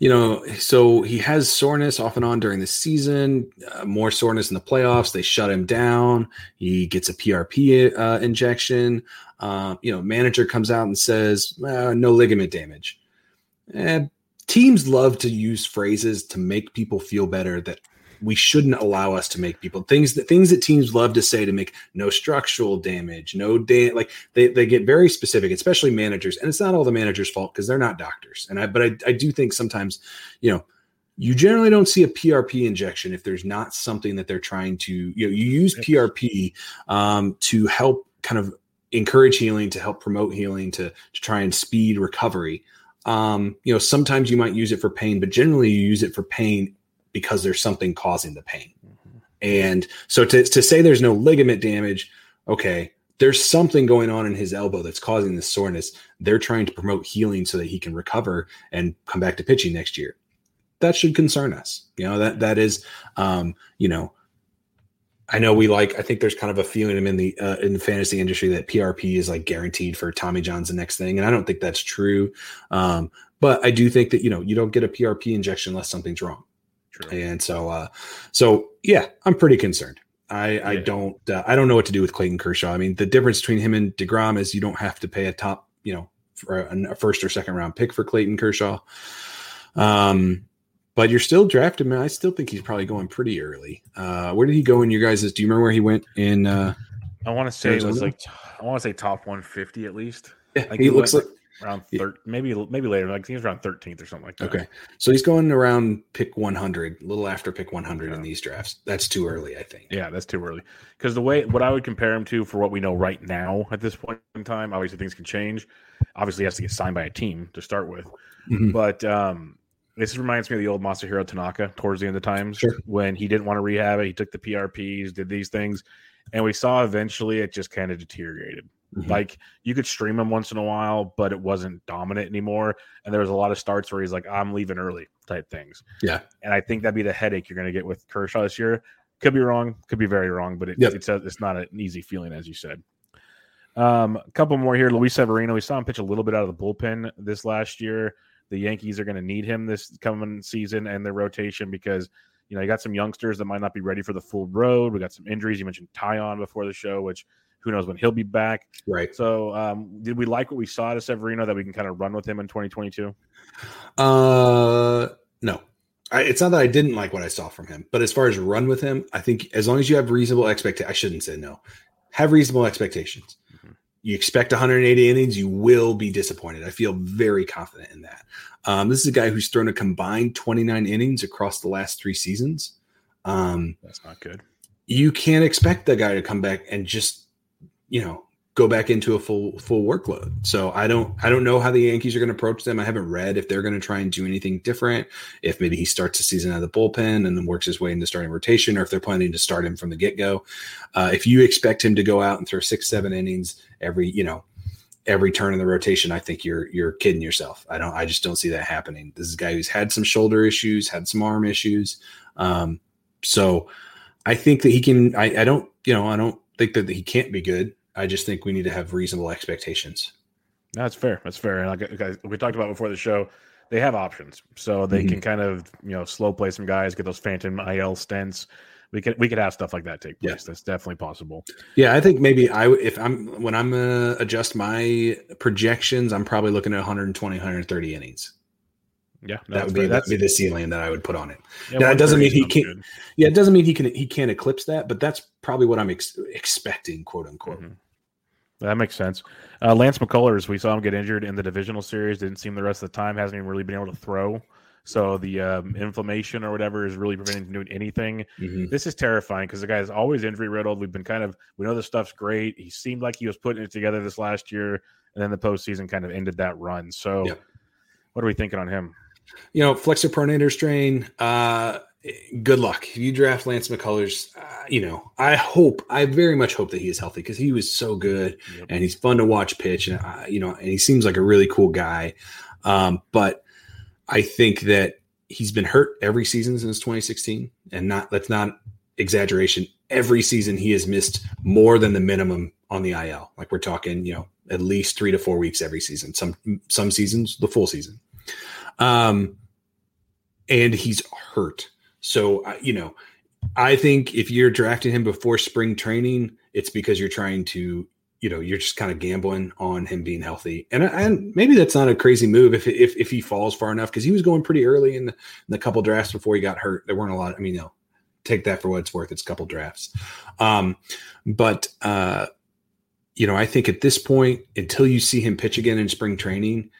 you know, so he has soreness off and on during the season, uh, more soreness in the playoffs. They shut him down. He gets a P R P uh, injection. Uh, you know, manager comes out and says, uh, no ligament damage. And teams love to use phrases to make people feel better that we shouldn't allow us to make people things that things that teams love to say to make no structural damage, no da- like they, they get very specific, especially managers. And it's not all the manager's fault because they're not doctors. And I, but I, I do think sometimes, you know, you generally don't see a P R P injection if there's not something that they're trying to, you know, you use P R P um, to help kind of encourage healing, to help promote healing, to, to try and speed recovery. Um, you know, sometimes you might use it for pain, but generally you use it for pain because there's something causing the pain. Mm-hmm. And so to, to say there's no ligament damage, okay, there's something going on in his elbow that's causing this soreness. They're trying to promote healing so that he can recover and come back to pitching next year. That should concern us. You know, that that is, um, you know, I know we like, I think there's kind of a feeling in the uh, in the fantasy industry that P R P is like guaranteed for Tommy John's the next thing. And I don't think that's true. Um, but I do think that, you know, you don't get a P R P injection unless something's wrong. True. And so, uh, so yeah, I'm pretty concerned. I, yeah. I don't, uh, I don't know what to do with Clayton Kershaw. I mean, the difference between him and DeGrom is you don't have to pay a top, you know, for a, a first or second round pick for Clayton Kershaw. Um, but you're still drafting, man. I still think he's probably going pretty early. Uh, where did he go in your guys'? Do you remember where he went in? Uh, I want to say Arizona? It was like, I want to say top one fifty at least. Yeah, like he, he looks like. Around thir- maybe maybe later, like I think it's around thirteenth or something like that. Okay, so he's going around pick one hundred, a little after pick one hundred yeah. in these drafts. That's too early, I think. Yeah, that's too early. Because the way what I would compare him to for what we know right now at this point in time, obviously things can change. Obviously, he has to get signed by a team to start with. Mm-hmm. But um, this reminds me of the old Masahiro Tanaka towards the end of times sure. when he didn't want to rehab it. He took the P R Ps, did these things, and we saw eventually it just kind of deteriorated. Mm-hmm. Like you could stream him once in a while, but it wasn't dominant anymore. And there was a lot of starts where he's like, I'm leaving early type things. Yeah. And I think that'd be the headache you're going to get with Kershaw this year. Could be wrong. Could be very wrong, but it, yep. it's, a, it's not an easy feeling, as you said. Um, a couple more here. Luis Severino, we saw him pitch a little bit out of the bullpen this last year. the Yankees are going to need him this coming season and their rotation because, you know, you got some youngsters that might not be ready for the full road. We got some injuries. You mentioned Tyon before the show, which who knows when he'll be back. Right. So um, did we like what we saw to Severino that we can kind of run with him in twenty twenty-two? Uh, no. I, it's not that I didn't like what I saw from him, but as far as run with him, I think as long as you have reasonable expectations, I shouldn't say no, have reasonable expectations. Mm-hmm. You expect one hundred eighty innings, you will be disappointed. I feel very confident in that. Um, this is a guy who's thrown a combined twenty-nine innings across the last three seasons. Um, That's not good. You can't expect the guy to come back and just, you know, go back into a full full workload. So I don't I don't know how the Yankees are going to approach them. I haven't read if they're going to try and do anything different, if maybe he starts the season out of the bullpen and then works his way into starting rotation, or if they're planning to start him from the get-go. Uh, if you expect him to go out and throw six, seven innings every, you know, every turn in the rotation, I think you're you're kidding yourself. I don't I just don't see that happening. This is a guy who's had some shoulder issues, had some arm issues. Um, so I think that he can I, I don't, you know, I don't think that he can't be good. I just think we need to have reasonable expectations. That's fair. That's fair. And like, like we talked about before the show, they have options. So they mm-hmm. can kind of, you know, slow play some guys, get those phantom I L stints. We could, we could have stuff like that take place. Yeah. That's definitely possible. Yeah. I think maybe I, if I'm, when I'm uh, adjust my projections, I'm probably looking at one twenty, one thirty innings. Yeah, no, that would be that would be the ceiling that I would put on it. Yeah, now, it doesn't mean he can't. Good. Yeah, it doesn't mean he can he can't eclipse that, but that's probably what I'm ex- expecting, quote unquote. Mm-hmm. That makes sense. Uh, Lance McCullers, we saw him get injured in the divisional series. Didn't seem the rest of the time. Hasn't even really been able to throw. So the um, inflammation or whatever is really preventing him from doing anything. Mm-hmm. This is terrifying because the guy is always injury riddled. We've been kind of we know this stuff's great. He seemed like he was putting it together this last year, and then the postseason kind of ended that run. So, yeah. What are we thinking on him? You know, flexor pronator strain, uh, good luck. If you draft Lance McCullers, uh, you know, I hope, I very much hope that he is healthy because he was so good yep. and he's fun to watch pitch. And, uh, you know, and he seems like a really cool guy. Um, but I think that he's been hurt every season since twenty sixteen. And not that's not exaggeration. Every season he has missed more than the minimum on the I L. Like we're talking, you know, at least three to four weeks every season. Some some seasons, the full season. Um, and he's hurt. So, you know, I think if you're drafting him before spring training, it's because you're trying to, you know, you're just kind of gambling on him being healthy. And and maybe that's not a crazy move if if, if he falls far enough, because he was going pretty early in the, in the couple drafts before he got hurt. There weren't a lot. I mean, no, take that for what it's worth. It's a couple drafts. Um, but, uh, you know, I think at this point, until you see him pitch again in spring training,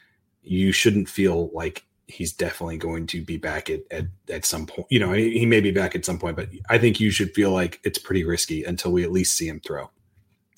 you shouldn't feel like he's definitely going to be back at, at, at some point. You know, he, he may be back at some point, but I think you should feel like it's pretty risky until we at least see him throw.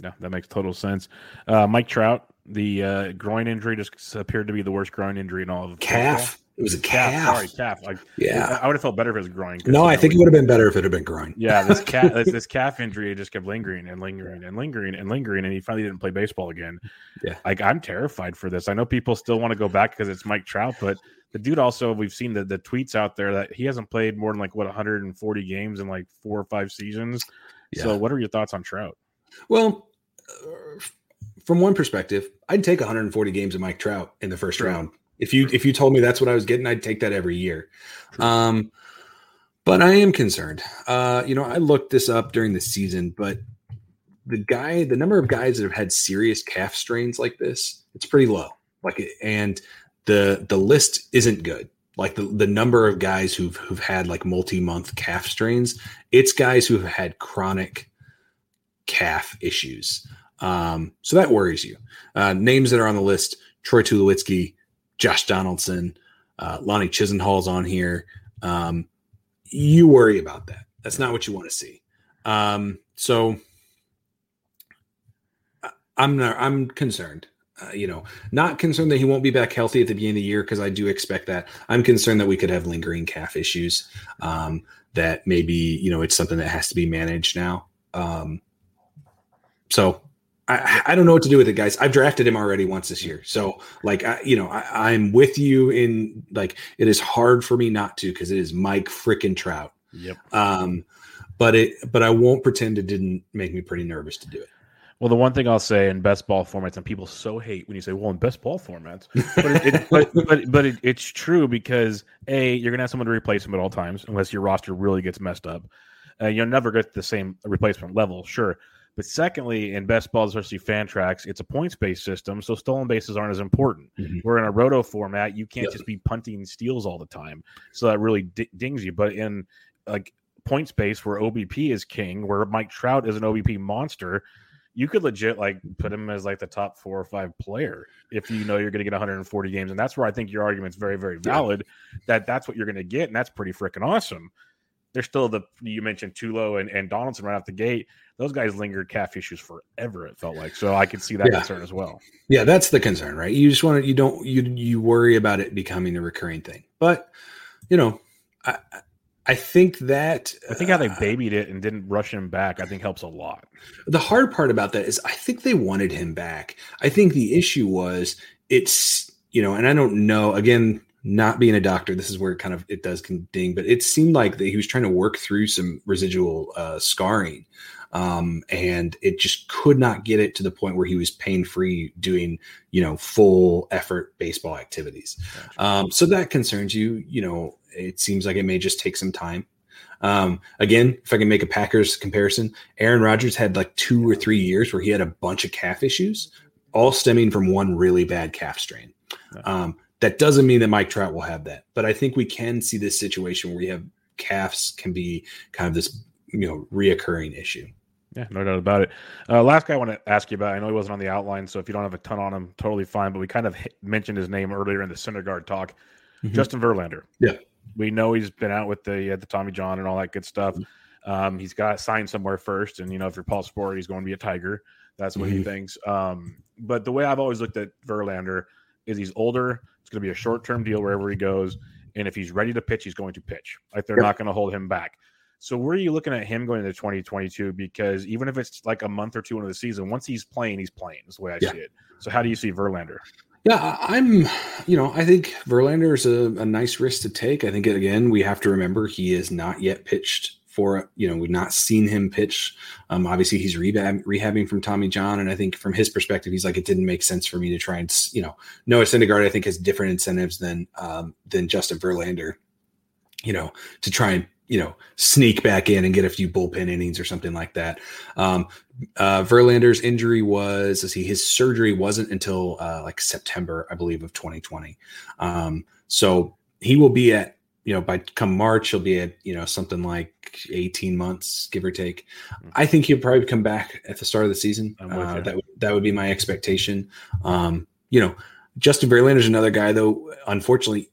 Yeah, that makes total sense. Uh, Mike Trout, the uh, groin injury just appeared to be the worst groin injury in all of calf. Football. It was a calf. calf. Sorry, calf. Like, yeah, I would have felt better if it was groin. No, you know, I think it would have been better if it had been groin. Yeah, this calf, this, this calf injury just kept lingering and lingering and lingering and lingering, and he finally didn't play baseball again. Yeah, like I'm terrified for this. I know people still want to go back because it's Mike Trout, but the dude also we've seen the the tweets out there that he hasn't played more than like what one hundred forty games in like four or five seasons. Yeah. So, what are your thoughts on Trout? Well. Uh, from one perspective, I'd take one hundred forty games of Mike Trout in the first True. round. If you if you told me that's what I was getting, I'd take that every year. Um, but I am concerned. Uh, you know, I looked this up during the season, but the guy, the number of guys that have had serious calf strains like this, it's pretty low. Like, and the the list isn't good. Like the, the number of guys who've who've had like multi-month calf strains, it's guys who've had chronic calf issues. Um, so that worries you. Uh, names that are on the list: Troy Tulowitzki, Josh Donaldson, uh, Lonnie Chisenhall's on here. Um, you worry about that. That's not what you want to see. Um, so I'm not, I'm concerned, uh, you know, not concerned that he won't be back healthy at the beginning of the year. Cause I do expect that. I'm concerned that we could have lingering calf issues. Um, that maybe, you know, it's something that has to be managed now. Um, so I, I don't know what to do with it, guys. I've drafted him already once this year. So, like, I, you know, I, I'm with you in, like, it is hard for me not to because it is Mike frickin' Trout. Yep. Um, but it, but I won't pretend it didn't make me pretty nervous to do it. Well, the one thing I'll say in best ball formats, and people so hate when you say, well, in best ball formats, but it, it, but, but, but it, it's true because, A, you're going to have someone to replace him at all times unless your roster really gets messed up. Uh, you'll never get the same replacement level, sure. But secondly, in best balls, especially Fantrax, it's a points-based system, so stolen bases aren't as important. Mm-hmm. We're in a roto format. You can't yeah. just be punting steals all the time, so that really d- dings you. But in like points-based, where O B P is king, where Mike Trout is an O B P monster, you could legit like put him as like the top four or five player if you know you're going to get one hundred forty games. And that's where I think your argument's very, very valid, yeah. that that's what you're going to get, and that's pretty freaking awesome. There's still the you mentioned Tulo and, and Donaldson right off the gate. Those guys lingered calf issues forever, it felt like. So I could see that yeah. concern as well. Yeah, that's the concern, right? You just want to you don't you you worry about it becoming a recurring thing. But you know, I I think that I think how they babied uh, it and didn't rush him back, I think helps a lot. The hard part about that is I think they wanted him back. I think the issue was it's you know, and I don't know again. Not being a doctor, this is where it kind of it does ding, but it seemed like that he was trying to work through some residual uh, scarring, um, and it just could not get it to the point where he was pain free doing you know full effort baseball activities. Gotcha. Um, so that concerns you. You know, it seems like it may just take some time. Um, again, if I can make a Packers comparison, Aaron Rodgers had like two or three years where he had a bunch of calf issues, all stemming from one really bad calf strain. Gotcha. Um, That doesn't mean that Mike Trout will have that, but I think we can see this situation where we have calves can be kind of this, you know, reoccurring issue. Yeah, no doubt about it. Uh, last guy I want to ask you about, I know he wasn't on the outline, so if you don't have a ton on him, totally fine, but we kind of hit, mentioned his name earlier in the Syndergaard talk, mm-hmm. Justin Verlander. Yeah. We know he's been out with the, uh, the Tommy John and all that good stuff. Mm-hmm. Um, he's got signed somewhere first, and, you know, if you're Paul Sport, he's going to be a Tiger. That's what mm-hmm. he thinks. Um, but the way I've always looked at Verlander is he's older, it's going to be a short-term deal wherever he goes, and if he's ready to pitch, he's going to pitch. Like, they're yep. not going to hold him back. So where are you looking at him going into twenty twenty-two? Because even if it's like a month or two into the season, once he's playing, he's playing is the way I yeah. see it. So how do you see Verlander? Yeah, I'm, you know, I think Verlander is a, a nice risk to take. I think, again, we have to remember he is not yet pitched for, you know, we've not seen him pitch. Um, obviously, he's rehab, rehabbing from Tommy John. And I think from his perspective, he's like, it didn't make sense for me to try and, you know, Noah Syndergaard, I think, has different incentives than um, than Justin Verlander, you know, to try and, you know, sneak back in and get a few bullpen innings or something like that. Um, uh, Verlander's injury was, let's see, his surgery wasn't until uh, like September, I believe, of twenty twenty. Um, so he will be at, you know, by come March, he'll be at, you know, something like eighteen months, give or take. I think he'll probably come back at the start of the season. Uh, that, would, that would be my expectation. Um, you know, Justin Verlander is another guy, though, unfortunately,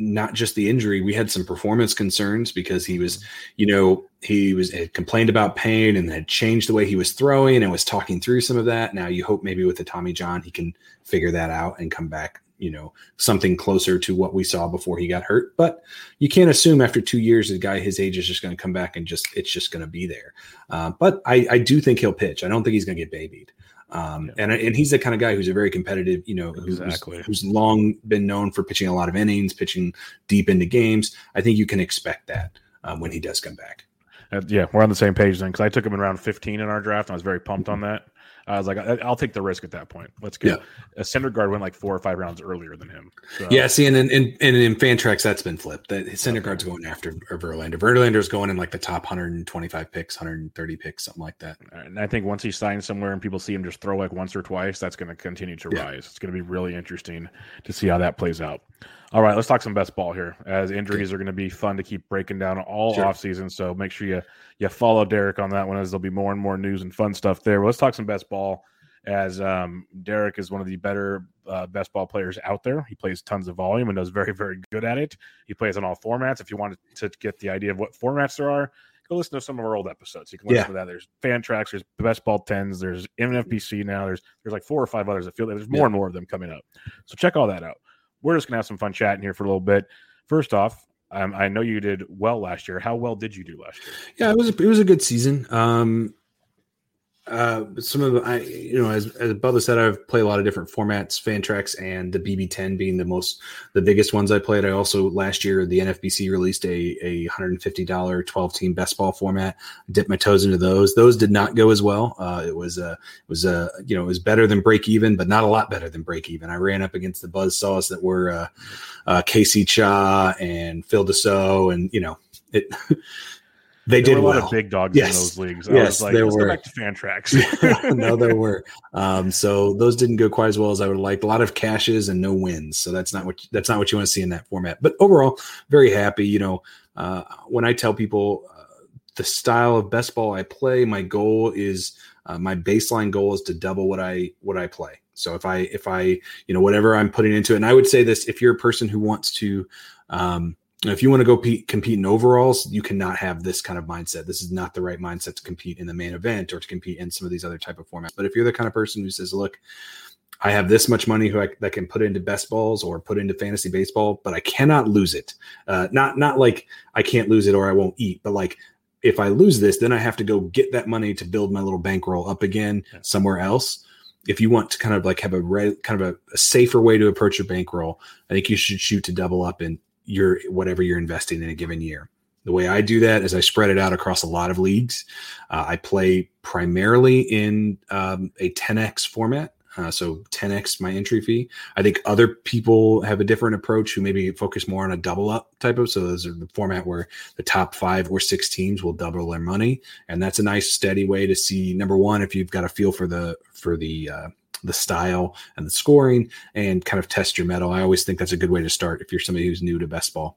not just the injury. We had some performance concerns because he was, you know, he was had complained about pain and had changed the way he was throwing and was talking through some of that. Now you hope maybe with the Tommy John, he can figure that out and come back, you know, something closer to what we saw before he got hurt. But you can't assume after two years, a guy his age is just going to come back and just, it's just going to be there. Uh, but I, I do think he'll pitch. I don't think he's going to get babied. Um, yeah. and, and he's the kind of guy who's a very competitive, you know, exactly. who's, who's long been known for pitching a lot of innings, pitching deep into games. I think you can expect that um, when he does come back. Uh, yeah. We're on the same page then. Cause I took him in round fifteen in our draft. And I was very pumped mm-hmm. on that. I was like, I'll take the risk at that point. Let's go. Yeah. Syndergaard went like four or five rounds earlier than him. So. Yeah, see, and in, in, and in Fantrax, that's been flipped. That Syndergaard's okay. going after Verlander. Verlander's going in like the top one hundred twenty-five picks, one hundred thirty picks, something like that. And I think once he signs somewhere and people see him just throw like once or twice, that's going to continue to yeah. rise. It's going to be really interesting to see how that plays out. All right, let's talk some best ball here, as injuries are going to be fun to keep breaking down all sure. offseason. So make sure you you follow Derek on that one, as there'll be more and more news and fun stuff there. But let's talk some best ball, as um, Derek is one of the better uh, best ball players out there. He plays tons of volume and does very, very good at it. He plays on all formats. If you want to get the idea of what formats there are, go listen to some of our old episodes. You can listen yeah. to that. There's Fantrax, there's Best Ball tens, there's N F B C now. There's there's like four or five others. I feel there's more yeah. and more of them coming up. So check all that out. We're just going to have some fun chatting here for a little bit. First off, um, I know you did well last year. How well did you do last year? Yeah, it was a, it was a good season. Um, Uh, but some of the, I, you know, as, as Bubba said, I've played a lot of different formats, Fantrax and the B B ten being the most, the biggest ones I played. I also, last year, the N F B C released a, a one hundred fifty dollars twelve team best ball format. I dipped my toes into those. Those did not go as well. Uh, it was a, uh, was a, uh, you know, it was better than break even, but not a lot better than break even. I ran up against the buzzsaws that were, uh, uh, Casey Cha and Phil Dassault, and, you know, it, They there did were a lot well. of big dogs yes. in those leagues. I yes, was like, there Let's were. Go back to Fantrax. No, there were. Um, so those didn't go quite as well as I would have liked. A lot of cashes and no wins. So that's not what that's not what you want to see in that format. But overall, very happy. You know, uh, when I tell people uh, the style of best ball I play, my goal is uh, my baseline goal is to double what I what I play. So if I if I you know whatever I'm putting into it, and I would say this: if you're a person who wants to um, if you want to go pe- compete in overalls, you cannot have this kind of mindset. This is not the right mindset to compete in the main event or to compete in some of these other type of formats. But if you're the kind of person who says, look, I have this much money who I, that can put into best balls or put into fantasy baseball, but I cannot lose it. Uh, not not like I can't lose it or I won't eat, but like if I lose this, then I have to go get that money to build my little bankroll up again yeah. somewhere else. If you want to kind of like have a re- kind of a, a safer way to approach your bankroll, I think you should shoot to double up in your whatever you're investing in a given year. The way I do that is I spread it out across a lot of leagues. Uh, I play primarily in um, a ten X format. Uh, so ten X my entry fee. I think other people have a different approach who maybe focus more on a double up type of. So those are the format where the top five or six teams will double their money. And that's a nice steady way to see, number one, if you've got a feel for the, for the, uh, the style and the scoring and kind of test your mettle. I always think that's a good way to start if you're somebody who's new to best ball.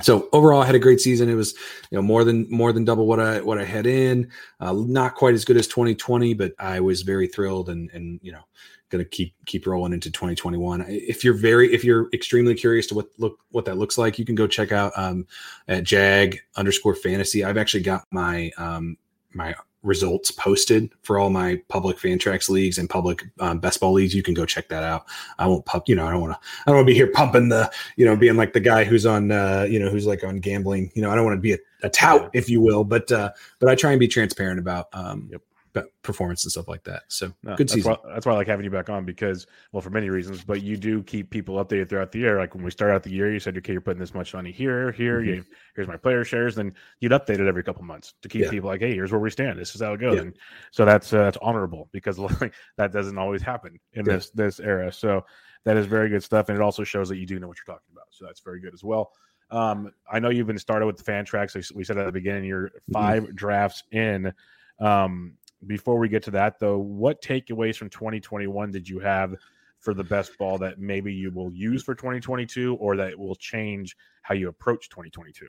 So overall I had a great season. It was, you know, more than, more than double what I, what I had in, uh, not quite as good as twenty twenty, but I was very thrilled and, and, you know, going to keep, keep rolling into twenty twenty-one. If you're very, if you're extremely curious to what look, what that looks like, you can go check out, um, at jag underscore fantasy. I've actually got my, um, my, results posted for all my public Fantrax leagues and public um, best ball leagues. You can go check that out. I won't pump, you know, I don't want to, I don't want to be here pumping the, you know, being like the guy who's on, uh, you know, who's like on gambling, you know, I don't want to be a, a tout, if you will, but, uh, but I try and be transparent about, um, yep. about performance and stuff like that. So no, good that's season. Why, that's why I like having you back on because, well, for many reasons, but you do keep people updated throughout the year. Like when we start out the year, you said, okay, you're putting this much money here, here, mm-hmm. you, here's my player shares. Then you'd update it every couple months to keep yeah. people like, hey, here's where we stand. This is how it goes. Yeah. And so that's, uh, that's honorable because like, that doesn't always happen in yeah. this, this era. So that is very good stuff. And it also shows that you do know what you're talking about. So that's very good as well. Um, I know you've been started with the Fantrax. We said at the beginning, you're five mm-hmm. drafts in. Um, Before we get to that, though, what takeaways from twenty twenty-one did you have for the best ball that maybe you will use for twenty twenty-two or that will change how you approach twenty twenty-two?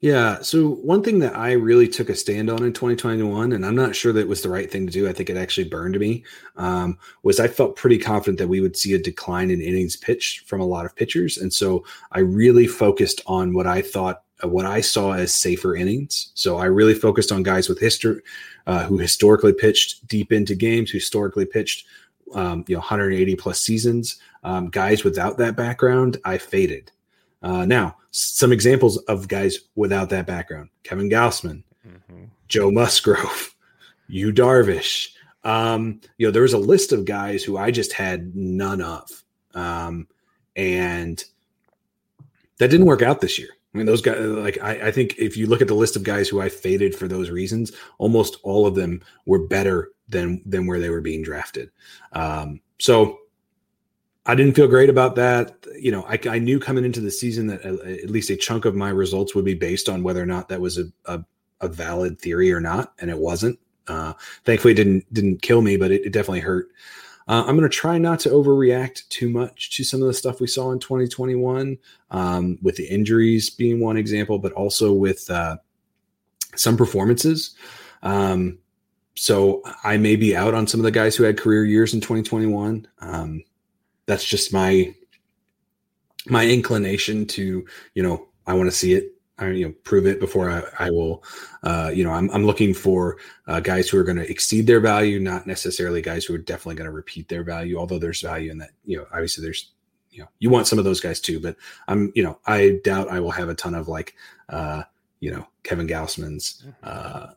Yeah. So one thing that I really took a stand on in twenty twenty-one, and I'm not sure that it was the right thing to do. I think it actually burned me, um, was I felt pretty confident that we would see a decline in innings pitched from a lot of pitchers. And so I really focused on what I thought what I saw as safer innings. So I really focused on guys with history, uh, who historically pitched deep into games, who historically pitched, um, you know, one hundred eighty plus seasons. Um, guys without that background, I faded. Uh, now, some examples of guys without that background: Kevin Gausman, mm-hmm. Joe Musgrove, Yu Darvish. Um, you know, there was a list of guys who I just had none of, um, and that didn't work out this year. I mean, those guys, like, I, I think if you look at the list of guys who I faded for those reasons, almost all of them were better than, than where they were being drafted. Um, so I didn't feel great about that. You know, I, I knew coming into the season that a, at least a chunk of my results would be based on whether or not that was a, a, a valid theory or not. And it wasn't. Uh, thankfully it didn't, didn't kill me, but it, it definitely hurt. Uh, I'm going to try not to overreact too much to some of the stuff we saw in twenty twenty-one, um, with the injuries being one example, but also with uh, some performances. Um, so I may be out on some of the guys who had career years in twenty twenty-one. Um, that's just my my inclination to, you know, I want to see it. I, you know, prove it before I, I will, uh, you know, I'm, I'm looking for uh, guys who are going to exceed their value, not necessarily guys who are definitely going to repeat their value, although there's value in that, you know, obviously there's, you know, you want some of those guys too, but I'm, you know, I doubt I will have a ton of like, uh, you know, Kevin Gausman's, uh,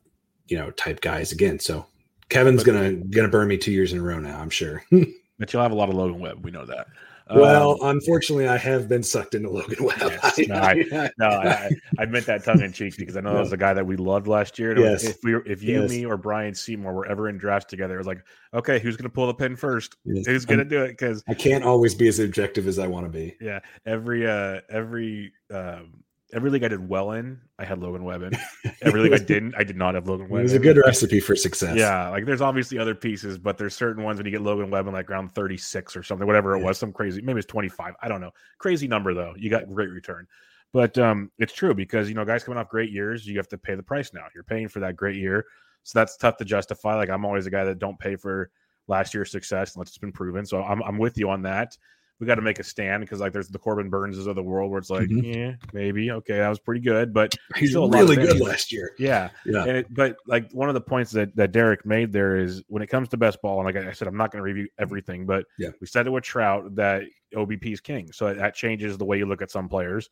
you know, type guys again. So Kevin's but, gonna gonna burn me two years in a row now, I'm sure. But you'll have a lot of Logan Webb. We know that. Well, um, unfortunately, I have been sucked into Logan Webb. Yes. No, I, I, no I, I meant that tongue in cheek because I know no. that was a guy that we loved last year. Yes. If we, if you, yes. me, or Brian Seymour were ever in drafts together, it was like, okay, who's going to pull the pin first? Yes. Who's going to do it? Because I can't always be as objective as I want to be. Yeah, every uh, every um, every league I did well in, I had Logan Webb in. Every league I didn't, I did not have Logan Webb. It was in. a good recipe for success. Yeah, like there's obviously other pieces, but there's certain ones when you get Logan Webb in like round thirty-six or something, whatever it yeah. was, some crazy, maybe it's twenty-five. I don't know. Crazy number though. You got great return. But um, it's true because, you know, guys coming off great years, you have to pay the price now. You're paying for that great year. So that's tough to justify. Like I'm always a guy that don't pay for last year's success unless it's been proven. So I'm I'm with you on that. We got to make a stand because, like, there's the Corbin Burns of the world where it's like, mm-hmm. yeah, maybe, okay, that was pretty good, but he's still really good last year. Yeah, yeah. And it, but like one of the points that, that Derek made there is when it comes to best ball, and like I said, I'm not going to review everything, but yeah. we said it with Trout that O B P is king, so that changes the way you look at some players.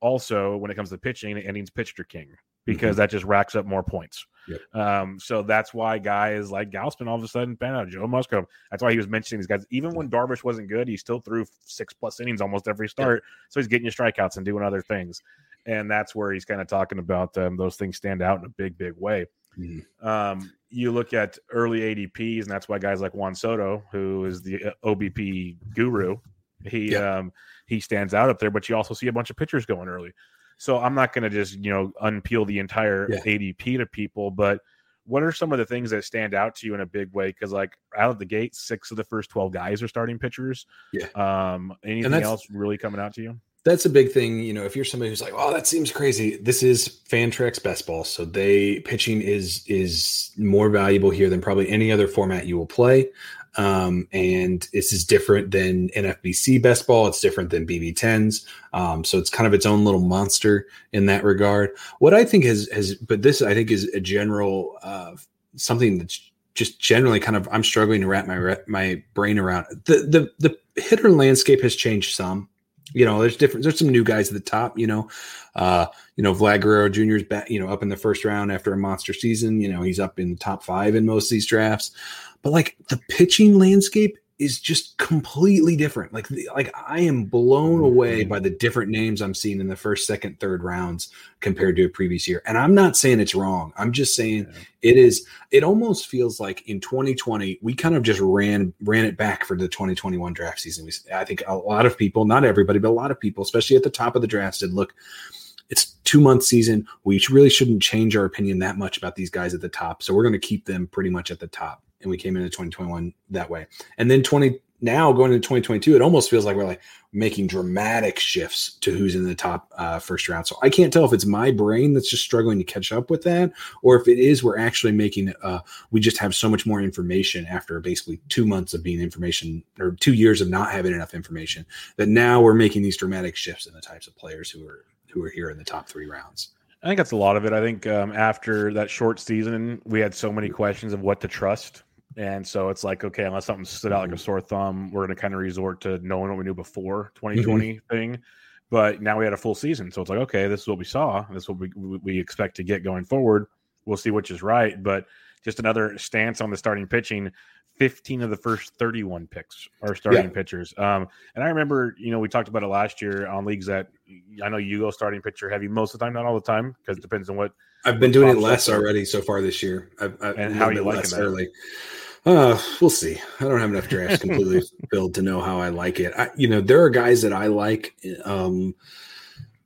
Also, when it comes to pitching, the innings pitched are king because mm-hmm. that just racks up more points. Yep. Um, so that's why guys like Gausman all of a sudden pan out. Joe Musgrove. That's why he was mentioning these guys. Even when Darvish wasn't good, he still threw six plus innings almost every start. Yep. So he's getting your strikeouts and doing other things, and that's where he's kind of talking about um, those things stand out in a big, big way. Mm-hmm. Um, you look at early A D Ps, and that's why guys like Juan Soto, who is the O B P guru. He yeah. um, he stands out up there, but you also see a bunch of pitchers going early. So I'm not going to just, you know, unpeel the entire yeah. A D P to people, but what are some of the things that stand out to you in a big way? Because, like, out of the gate, six of the first twelve guys are starting pitchers. Yeah. Um, anything else really coming out to you? That's a big thing. You know, if you're somebody who's like, oh, that seems crazy. This is Fantrax best ball. So they pitching is is more valuable here than probably any other format you will play. Um, and this is different than N F B C best ball. It's different than B B tens. Um, so it's kind of its own little monster in that regard. What I think has, has, but this I think is a general, uh, something that's just generally kind of, I'm struggling to wrap my, my brain around. The, the, the hitter landscape has changed some. You know, there's different, there's some new guys at the top, you know, uh, you know, Vlad Guerrero Junior is back, you know, up in the first round after a monster season, you know, he's up in the top five in most of these drafts, but like the pitching landscape is just completely different. Like, the, like I am blown away by the different names I'm seeing in the first, second, third rounds compared to a previous year. And I'm not saying it's wrong. I'm just saying yeah. it is, it almost feels like in twenty twenty, we kind of just ran, ran it back for the twenty twenty-one draft season. We, I think a lot of people, not everybody, but a lot of people, especially at the top of the draft said, look, it's two month season. We really shouldn't change our opinion that much about these guys at the top. So we're going to keep them pretty much at the top. And we came into twenty twenty-one that way. And then twenty now going into twenty twenty-two, it almost feels like we're like making dramatic shifts to who's in the top uh, first round. So I can't tell if it's my brain that's just struggling to catch up with that, or if it is we're actually making uh, we just have so much more information after basically two months of being information or two years of not having enough information that now we're making these dramatic shifts in the types of players who are who are here in the top three rounds. I think that's a lot of it. I think um, after that short season, we had so many questions of what to trust. And so it's like, okay, unless something stood out like a sore thumb, we're going to kind of resort to knowing what we knew before twenty twenty mm-hmm. thing. But now we had a full season. So it's like, okay, this is what we saw. This is what we, we expect to get going forward. We'll see which is right. But just another stance on the starting pitching, fifteen of the first thirty-one picks are starting yeah. pitchers. Um, and I remember, you know, we talked about it last year on leagues that I know you go starting pitcher heavy most of the time, not all the time, because it depends on what. I've been doing it less already so far this year. I've, I've and how you like it early. Uh, we'll see. I don't have enough drafts completely filled to know how I like it. I, you know, there are guys that I like. Um,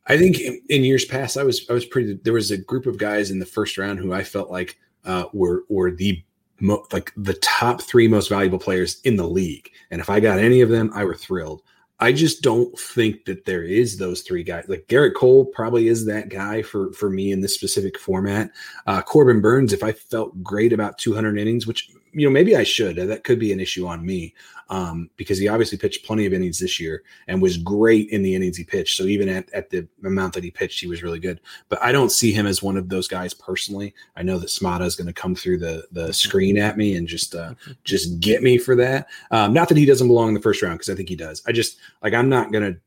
I think in, in years past, I was I was pretty. There was a group of guys in the first round who I felt like uh, were were the mo- like the top three most valuable players in the league. And if I got any of them, I were thrilled. I just don't think that there is those three guys. Like Garrett Cole probably is that guy for, for me in this specific format. Uh, Corbin Burns, if I felt great about two hundred innings, which, you know, maybe I should, that could be an issue on me um, because he obviously pitched plenty of innings this year and was great in the innings he pitched. So even at, at the amount that he pitched, he was really good, but I don't see him as one of those guys personally. I know that Smata is going to come through the, the screen at me and just, uh, just get me for that. Um, not that he doesn't belong in the first round. Cause I think he does. I just, Like I'm not going to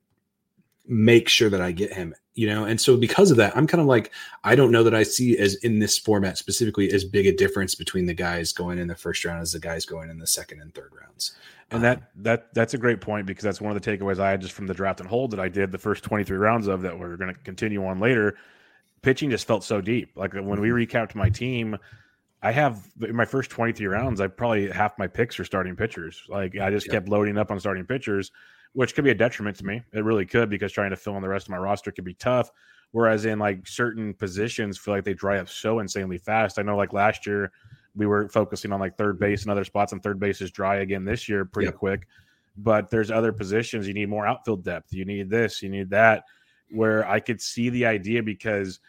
make sure that I get him, you know? And so because of that, I'm kind of like, I don't know that I see as in this format specifically as big a difference between the guys going in the first round as the guys going in the second and third rounds. And that, um, that, that's a great point, because that's one of the takeaways I had just from the draft and hold that I did the first twenty-three rounds of that we're going to continue on later. Pitching just felt so deep. Like when we recapped my team, I have in my first twenty-three rounds, I probably half my picks are starting pitchers. Like I just yep. kept loading up on starting pitchers, which could be a detriment to me. It really could, because trying to fill in the rest of my roster could be tough. Whereas in like certain positions feel like they dry up so insanely fast. I know like last year we were focusing on like third base and other spots, and third base is dry again this year pretty yep. quick, but there's other positions. You need more outfield depth. You need this, you need that, where I could see the idea, because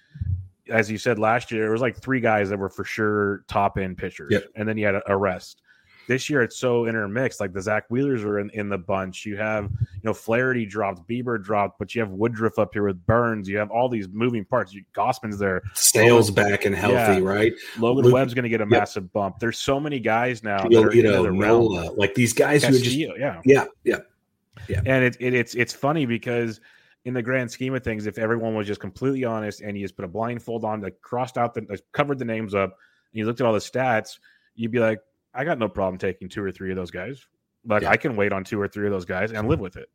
as you said last year, it was like three guys that were for sure top end pitchers. Yep. And then you had a rest. This year, it's so intermixed. Like the Zach Wheelers are in, in the bunch. You have, you know, Flaherty dropped, Bieber dropped, but you have Woodruff up here with Burns. You have all these moving parts. You, Gausman's there. Sale's back and healthy, yeah. right? Logan Luke, Webb's going to get a yep. massive bump. There's so many guys now. That are, you know, Nola, like these guys Castillo, who are just, yeah, yeah, yeah, yeah. And it, it, it's it's funny because, in the grand scheme of things, if everyone was just completely honest and you just put a blindfold on, like crossed out the, like covered the names up, and you looked at all the stats, you'd be like, I got no problem taking two or three of those guys. Like yeah. I can wait on two or three of those guys and live with it.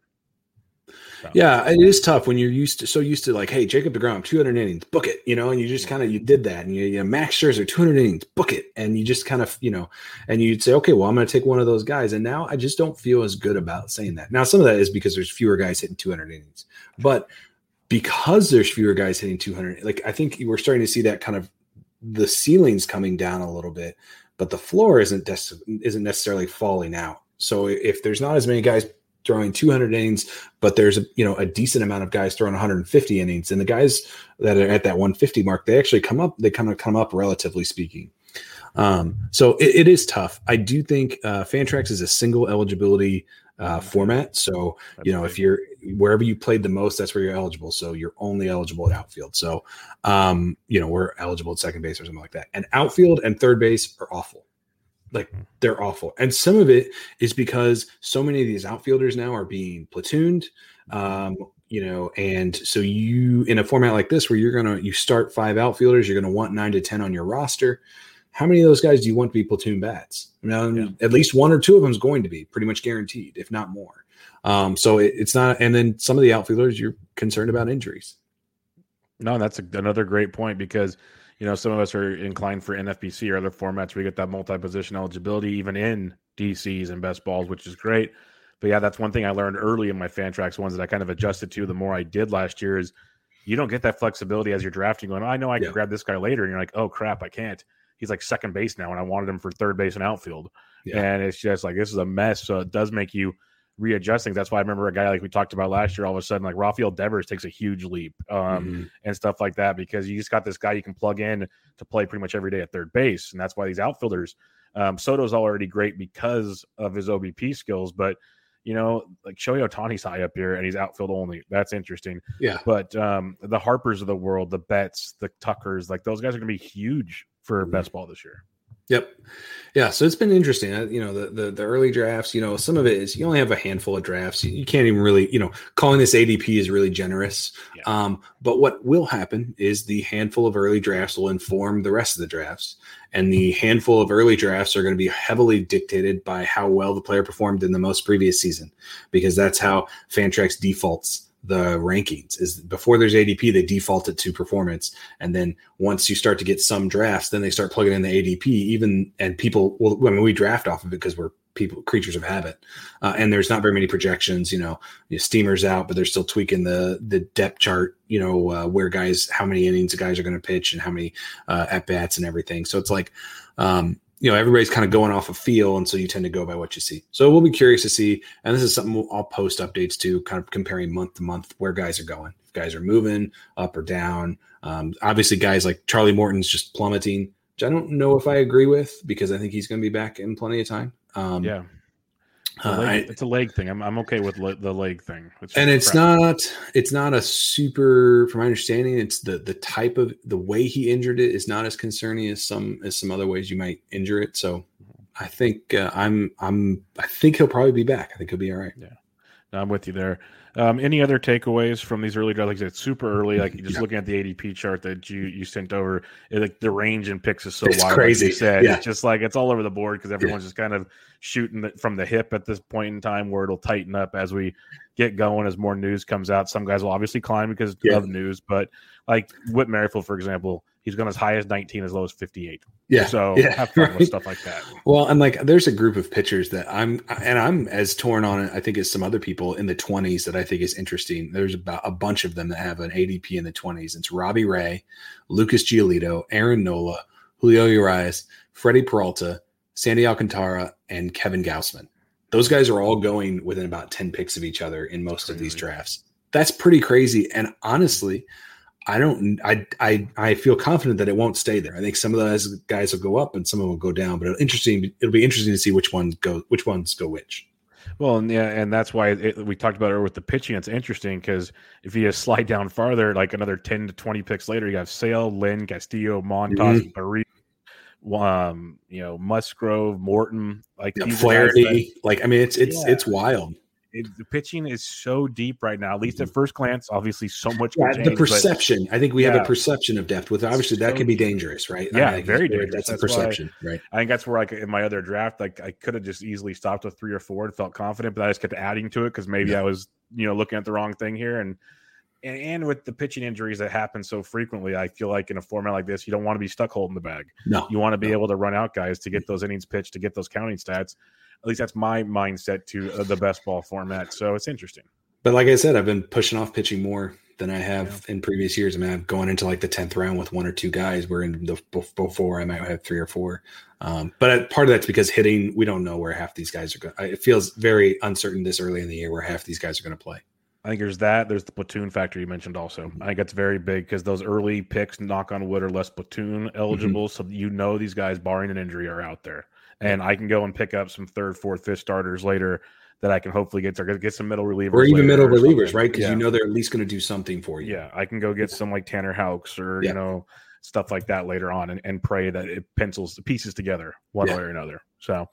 So. Yeah, it is tough when you're used to so used to like, hey, Jacob DeGrom, two hundred innings, book it, you know, and you just kind of you did that, and you, you know, Max Scherzer, two hundred innings, book it, and you just kind of you know, and you'd say, okay, well, I'm going to take one of those guys, and now I just don't feel as good about saying that. Now, some of that is because there's fewer guys hitting two hundred innings, but because there's fewer guys hitting two hundred, like I think we're starting to see that kind of the ceiling's coming down a little bit, but the floor isn't des- isn't necessarily falling out. So if there's not as many guys throwing two hundred innings, but there's a, you know, a decent amount of guys throwing one hundred fifty innings, and the guys that are at that one hundred fifty mark, they actually come up, they kind of come up relatively speaking. Um, so it, it is tough. I do think uh, Fantrax is a single eligibility uh, format. So, you know, if you're wherever you played the most, that's where you're eligible. So you're only eligible at outfield. So, um, you know, we're eligible at second base or something like that. And outfield and third base are awful. Like they're awful. And some of it is because so many of these outfielders now are being platooned, um, you know, and so you in a format like this where you're going to you start five outfielders, you're going to want nine to ten on your roster. How many of those guys do you want to be platoon bats? I mean, yeah. At least one or two of them is going to be pretty much guaranteed, if not more. Um, so it, it's not. And then some of the outfielders, you're concerned about injuries. No, that's a, another great point, because you know, some of us are inclined for N F B C or other formats where you get that multi-position eligibility, even in D Cs and best balls, which is great. But yeah, that's one thing I learned early in my Fantrax ones that I kind of adjusted to the more I did last year is you don't get that flexibility as you're drafting going, oh, I know I yeah. can grab this guy later. And you're like, oh crap, I can't. He's like second base now, and I wanted him for third base and outfield. Yeah. And it's just like, this is a mess. So it does make you readjust things. That's why I remember a guy like we talked about last year, all of a sudden, like Rafael Devers takes a huge leap um, mm-hmm. and stuff like that, because you just got this guy you can plug in to play pretty much every day at third base. And that's why these outfielders, um, Soto's already great because of his O B P skills, but you know, like Shohei Ohtani's high up here and he's outfield only. That's interesting. Yeah. But um, the Harpers of the world, the Betts, the Tuckers, like those guys are going to be huge for mm-hmm. best ball this year. Yep. Yeah. So it's been interesting. You know, the, the, the early drafts, you know, some of it is you only have a handful of drafts. You can't even really, you know, calling this A D P is really generous. Yeah. Um, but what will happen is the handful of early drafts will inform the rest of the drafts. And the handful of early drafts are going to be heavily dictated by how well the player performed in the most previous season, because that's how Fantrax defaults the rankings. Is before there's A D P, they default it to performance. And then once you start to get some drafts, then they start plugging in the A D P even, and people will, I mean, we draft off of it because we're people, creatures of habit. Uh, and there's not very many projections, you know, you know, Steamer's out, but they're still tweaking the, the depth chart, you know, uh, where guys, how many innings the guys are going to pitch and how many uh, at bats and everything. So it's like, um, you know, everybody's kind of going off a feel, and so you tend to go by what you see. So we'll be curious to see, and this is something we'll, I'll post updates to, kind of comparing month to month where guys are going, if guys are moving up or down. Um, obviously, guys like Charlie Morton's just plummeting, which I don't know if I agree with, because I think he's going to be back in plenty of time. Um, yeah. It's a, leg, uh, I, it's a leg thing. I'm I'm okay with le- the leg thing. It's and it's crap. not it's not a super. From my understanding, it's the the type of the way he injured it is not as concerning as some as some other ways you might injure it. So I think uh, I'm I'm I think he'll probably be back. I think he'll be all right. Yeah. No, I'm with you there. Um, any other takeaways from these early drafts? Like I said, super early. Like just yeah. looking at the A D P chart that you you sent over, it, like the range in picks is so it's wide. Crazy. Like you said. Yeah. It's just like it's all over the board because everyone's yeah. just kind of shooting the, from the hip at this point in time, where it'll tighten up as we get going, as more news comes out. Some guys will obviously climb because yeah. of news, but like Whit Merrifield, for example, he's gone as high as nineteen, as low as fifty-eight. Yeah. So yeah, have fun right. with stuff like that. Well, and like there's a group of pitchers that I'm and I'm as torn on it, I think, as some other people in the twenties that I think is interesting. There's about a bunch of them that have an A D P in the twenties. It's Robbie Ray, Lucas Giolito, Aaron Nola, Julio Urias, Freddie Peralta, Sandy Alcantara, and Kevin Gausman. Those guys are all going within about ten picks of each other in most crazy. of these drafts. That's pretty crazy. And honestly, I don't. I I I feel confident that it won't stay there. I think some of those guys will go up and some of them will go down. But it'll interesting. It'll be interesting to see which ones go. Which ones go which. Well, and yeah, and that's why it, we talked about it with the pitching. It's interesting because if you slide down farther, like another ten to twenty picks later, you have Sale, Lynn, Castillo, Montas, Barry, mm-hmm. um, you know, Musgrove, Morton, like yeah, Flaherty. Like I mean, it's it's yeah. it's wild. It, the pitching is so deep right now, at least at first glance. Obviously, so much yeah, change, the perception. But, I think we yeah. have a perception of depth with obviously that so, can be dangerous, right? Yeah, I mean, very dangerous. That's, that's a perception, I, right? I think that's where I could, in my other draft, like I could have just easily stopped with three or four and felt confident, but I just kept adding to it because maybe yeah. I was, you know, looking at the wrong thing here. And, and and with the pitching injuries that happen so frequently, I feel like in a format like this, you don't want to be stuck holding the bag. No, you want to be no. able to run out guys to get those innings pitched, to get those counting stats. At least that's my mindset to uh, the best ball format. So it's interesting. But like I said, I've been pushing off pitching more than I have yeah. in previous years. I mean, I'm going into like the tenth round with one or two guys, where in the before I might have three or four. Um, but part of that's because hitting, we don't know where half these guys are going. It feels very uncertain this early in the year where half these guys are going to play. I think there's that. There's the platoon factor you mentioned also. I think that's very big because those early picks, knock on wood, are less platoon eligible. Mm-hmm. So you know these guys, barring an injury, are out there. And I can go and pick up some third, fourth, fifth starters later that I can hopefully get to get some middle relievers. Or even middle or relievers, right? Because yeah. you know they're at least going to do something for you. Yeah, I can go get some like Tanner Houck or, yeah. you know, stuff like that later on and, and pray that it pencils the pieces together one yeah. way or another. So,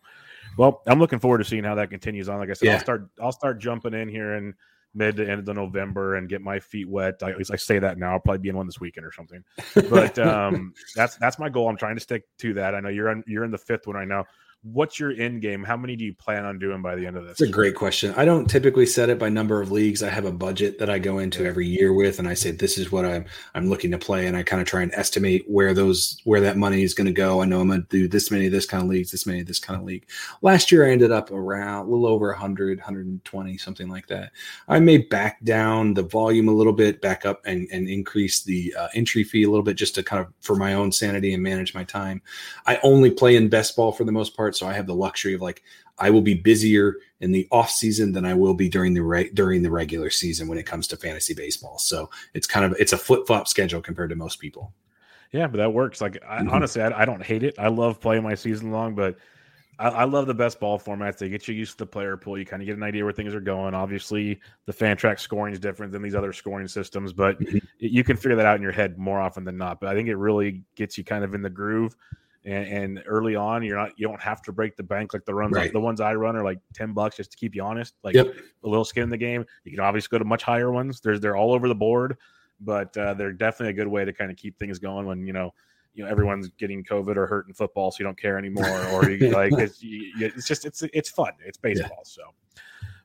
well, I'm looking forward to seeing how that continues on. Like I said, yeah. I'll start I'll start jumping in here in mid to end of November and get my feet wet. I, at least I say that now. I'll probably be in one this weekend or something. But um, that's that's my goal. I'm trying to stick to that. I know you're on, you're in the fifth one right now. What's your end game? How many do you plan on doing by the end of this? That's a great question. I don't typically set it by number of leagues. I have a budget that I go into every year with, and I say this is what I'm I'm looking to play, and I kind of try and estimate where those where that money is going to go. I know I'm going to do this many of this kind of leagues, this many of this kind of league. Last year I ended up around a little over one hundred, one twenty, something like that. I may back down the volume a little bit, back up and, and increase the uh, entry fee a little bit just to kind of for my own sanity and manage my time. I only play in best ball for the most part. So I have the luxury of like, I will be busier in the off season than I will be during the re- during the regular season when it comes to fantasy baseball. So it's kind of, it's a flip flop schedule compared to most people. Yeah, but that works. Like I, mm-hmm. honestly, I, I don't hate it. I love playing my season long, but I, I love the best ball formats. They get you used to the player pool. You kind of get an idea where things are going. Obviously the Fantrax scoring is different than these other scoring systems, but mm-hmm. you can figure that out in your head more often than not. But I think it really gets you kind of in the groove. And, and early on, you're not, you don't have to break the bank. Like the runs, right. the ones I run are like ten bucks just to keep you honest, like yep. a little skin in the game. You can obviously go to much higher ones. There's, they're all over the board, but uh, they're definitely a good way to kind of keep things going when, you know, you know, everyone's getting COVID or hurt in football. So you don't care anymore. Or you like, it's, you, it's just, it's, it's fun. It's baseball. Yeah. So,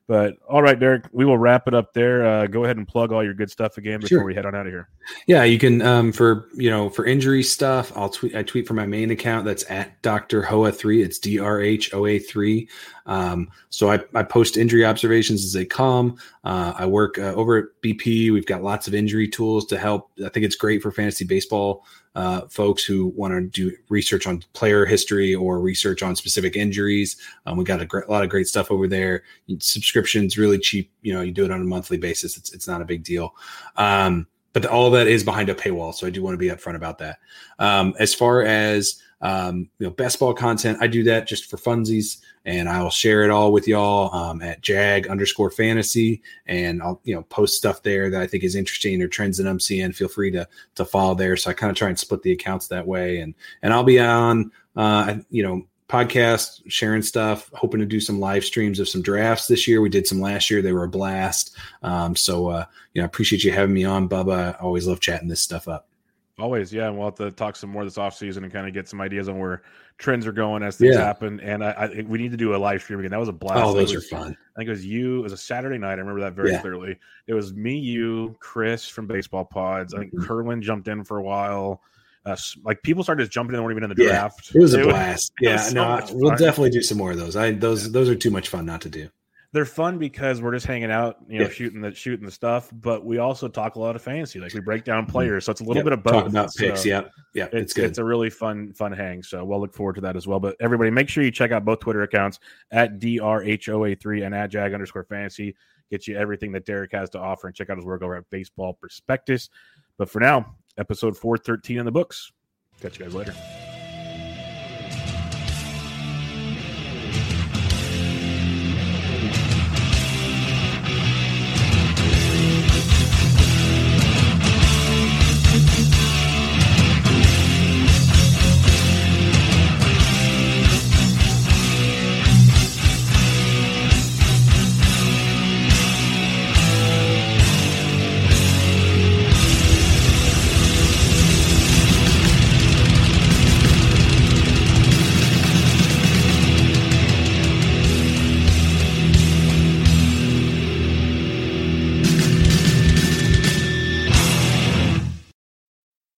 but all right, Derek, we will wrap it up there. Uh, go ahead and plug all your good stuff again before sure. we head on out of here. Yeah, you can um, for you know for injury stuff. I'll tweet. I tweet from my main account. That's at Doctor Hoa three. It's D R H O A three. Um, so I, I post injury observations as they come. Uh, I work uh, over at B P. We've got lots of injury tools to help. I think it's great for fantasy baseball uh, folks who want to do research on player history or research on specific injuries. Um, we got a, gr- a lot of great stuff over there. Subscription's really cheap. You know, you do it on a monthly basis. It's it's not a big deal. Um, but the, all that is behind a paywall. So I do want to be upfront about that. Um, as far as, um, you know, best ball content, I do that just for funsies, and I'll share it all with y'all, um, at jag underscore fantasy. And I'll, you know, post stuff there that I think is interesting or trends that I'm seeing. Feel free to, to follow there. So I kind of try and split the accounts that way. And, and I'll be on, uh, you know, podcast, sharing stuff, hoping to do some live streams of some drafts this year. We did some last year. They were a blast. Um, so, uh, you know, I appreciate you having me on, Bubba. I always love chatting this stuff up. Always. Yeah. And we'll have to talk some more this offseason and kind of get some ideas on where trends are going as things yeah. happen. And I, I we need to do a live stream again. That was a blast. Oh, those was, are fun. I think it was you. It was a Saturday night. I remember that very yeah. clearly. It was me, you, Chris from Baseball Pods. I think mm-hmm. Kerwin jumped in for a while. Uh, like people started just jumping in, they weren't even in the yeah, draft. It was a it blast. Was, yeah, so no, we'll definitely do some more of those. I those yeah. those are too much fun not to do. They're fun because we're just hanging out, you know, yeah. shooting the shooting the stuff. But we also talk a lot of fantasy. Like we break down players, so it's a little yep. bit of both. Talk about so picks. Yeah, yeah, it's, it's good. It's a really fun fun hang. So we'll look forward to that as well. But everybody, make sure you check out both Twitter accounts at D R H O A three and at Jag underscore fantasy. Get you everything that Derek has to offer and check out his work over at Baseball Prospectus. But for now, episode four thirteen in the books. Catch you guys later.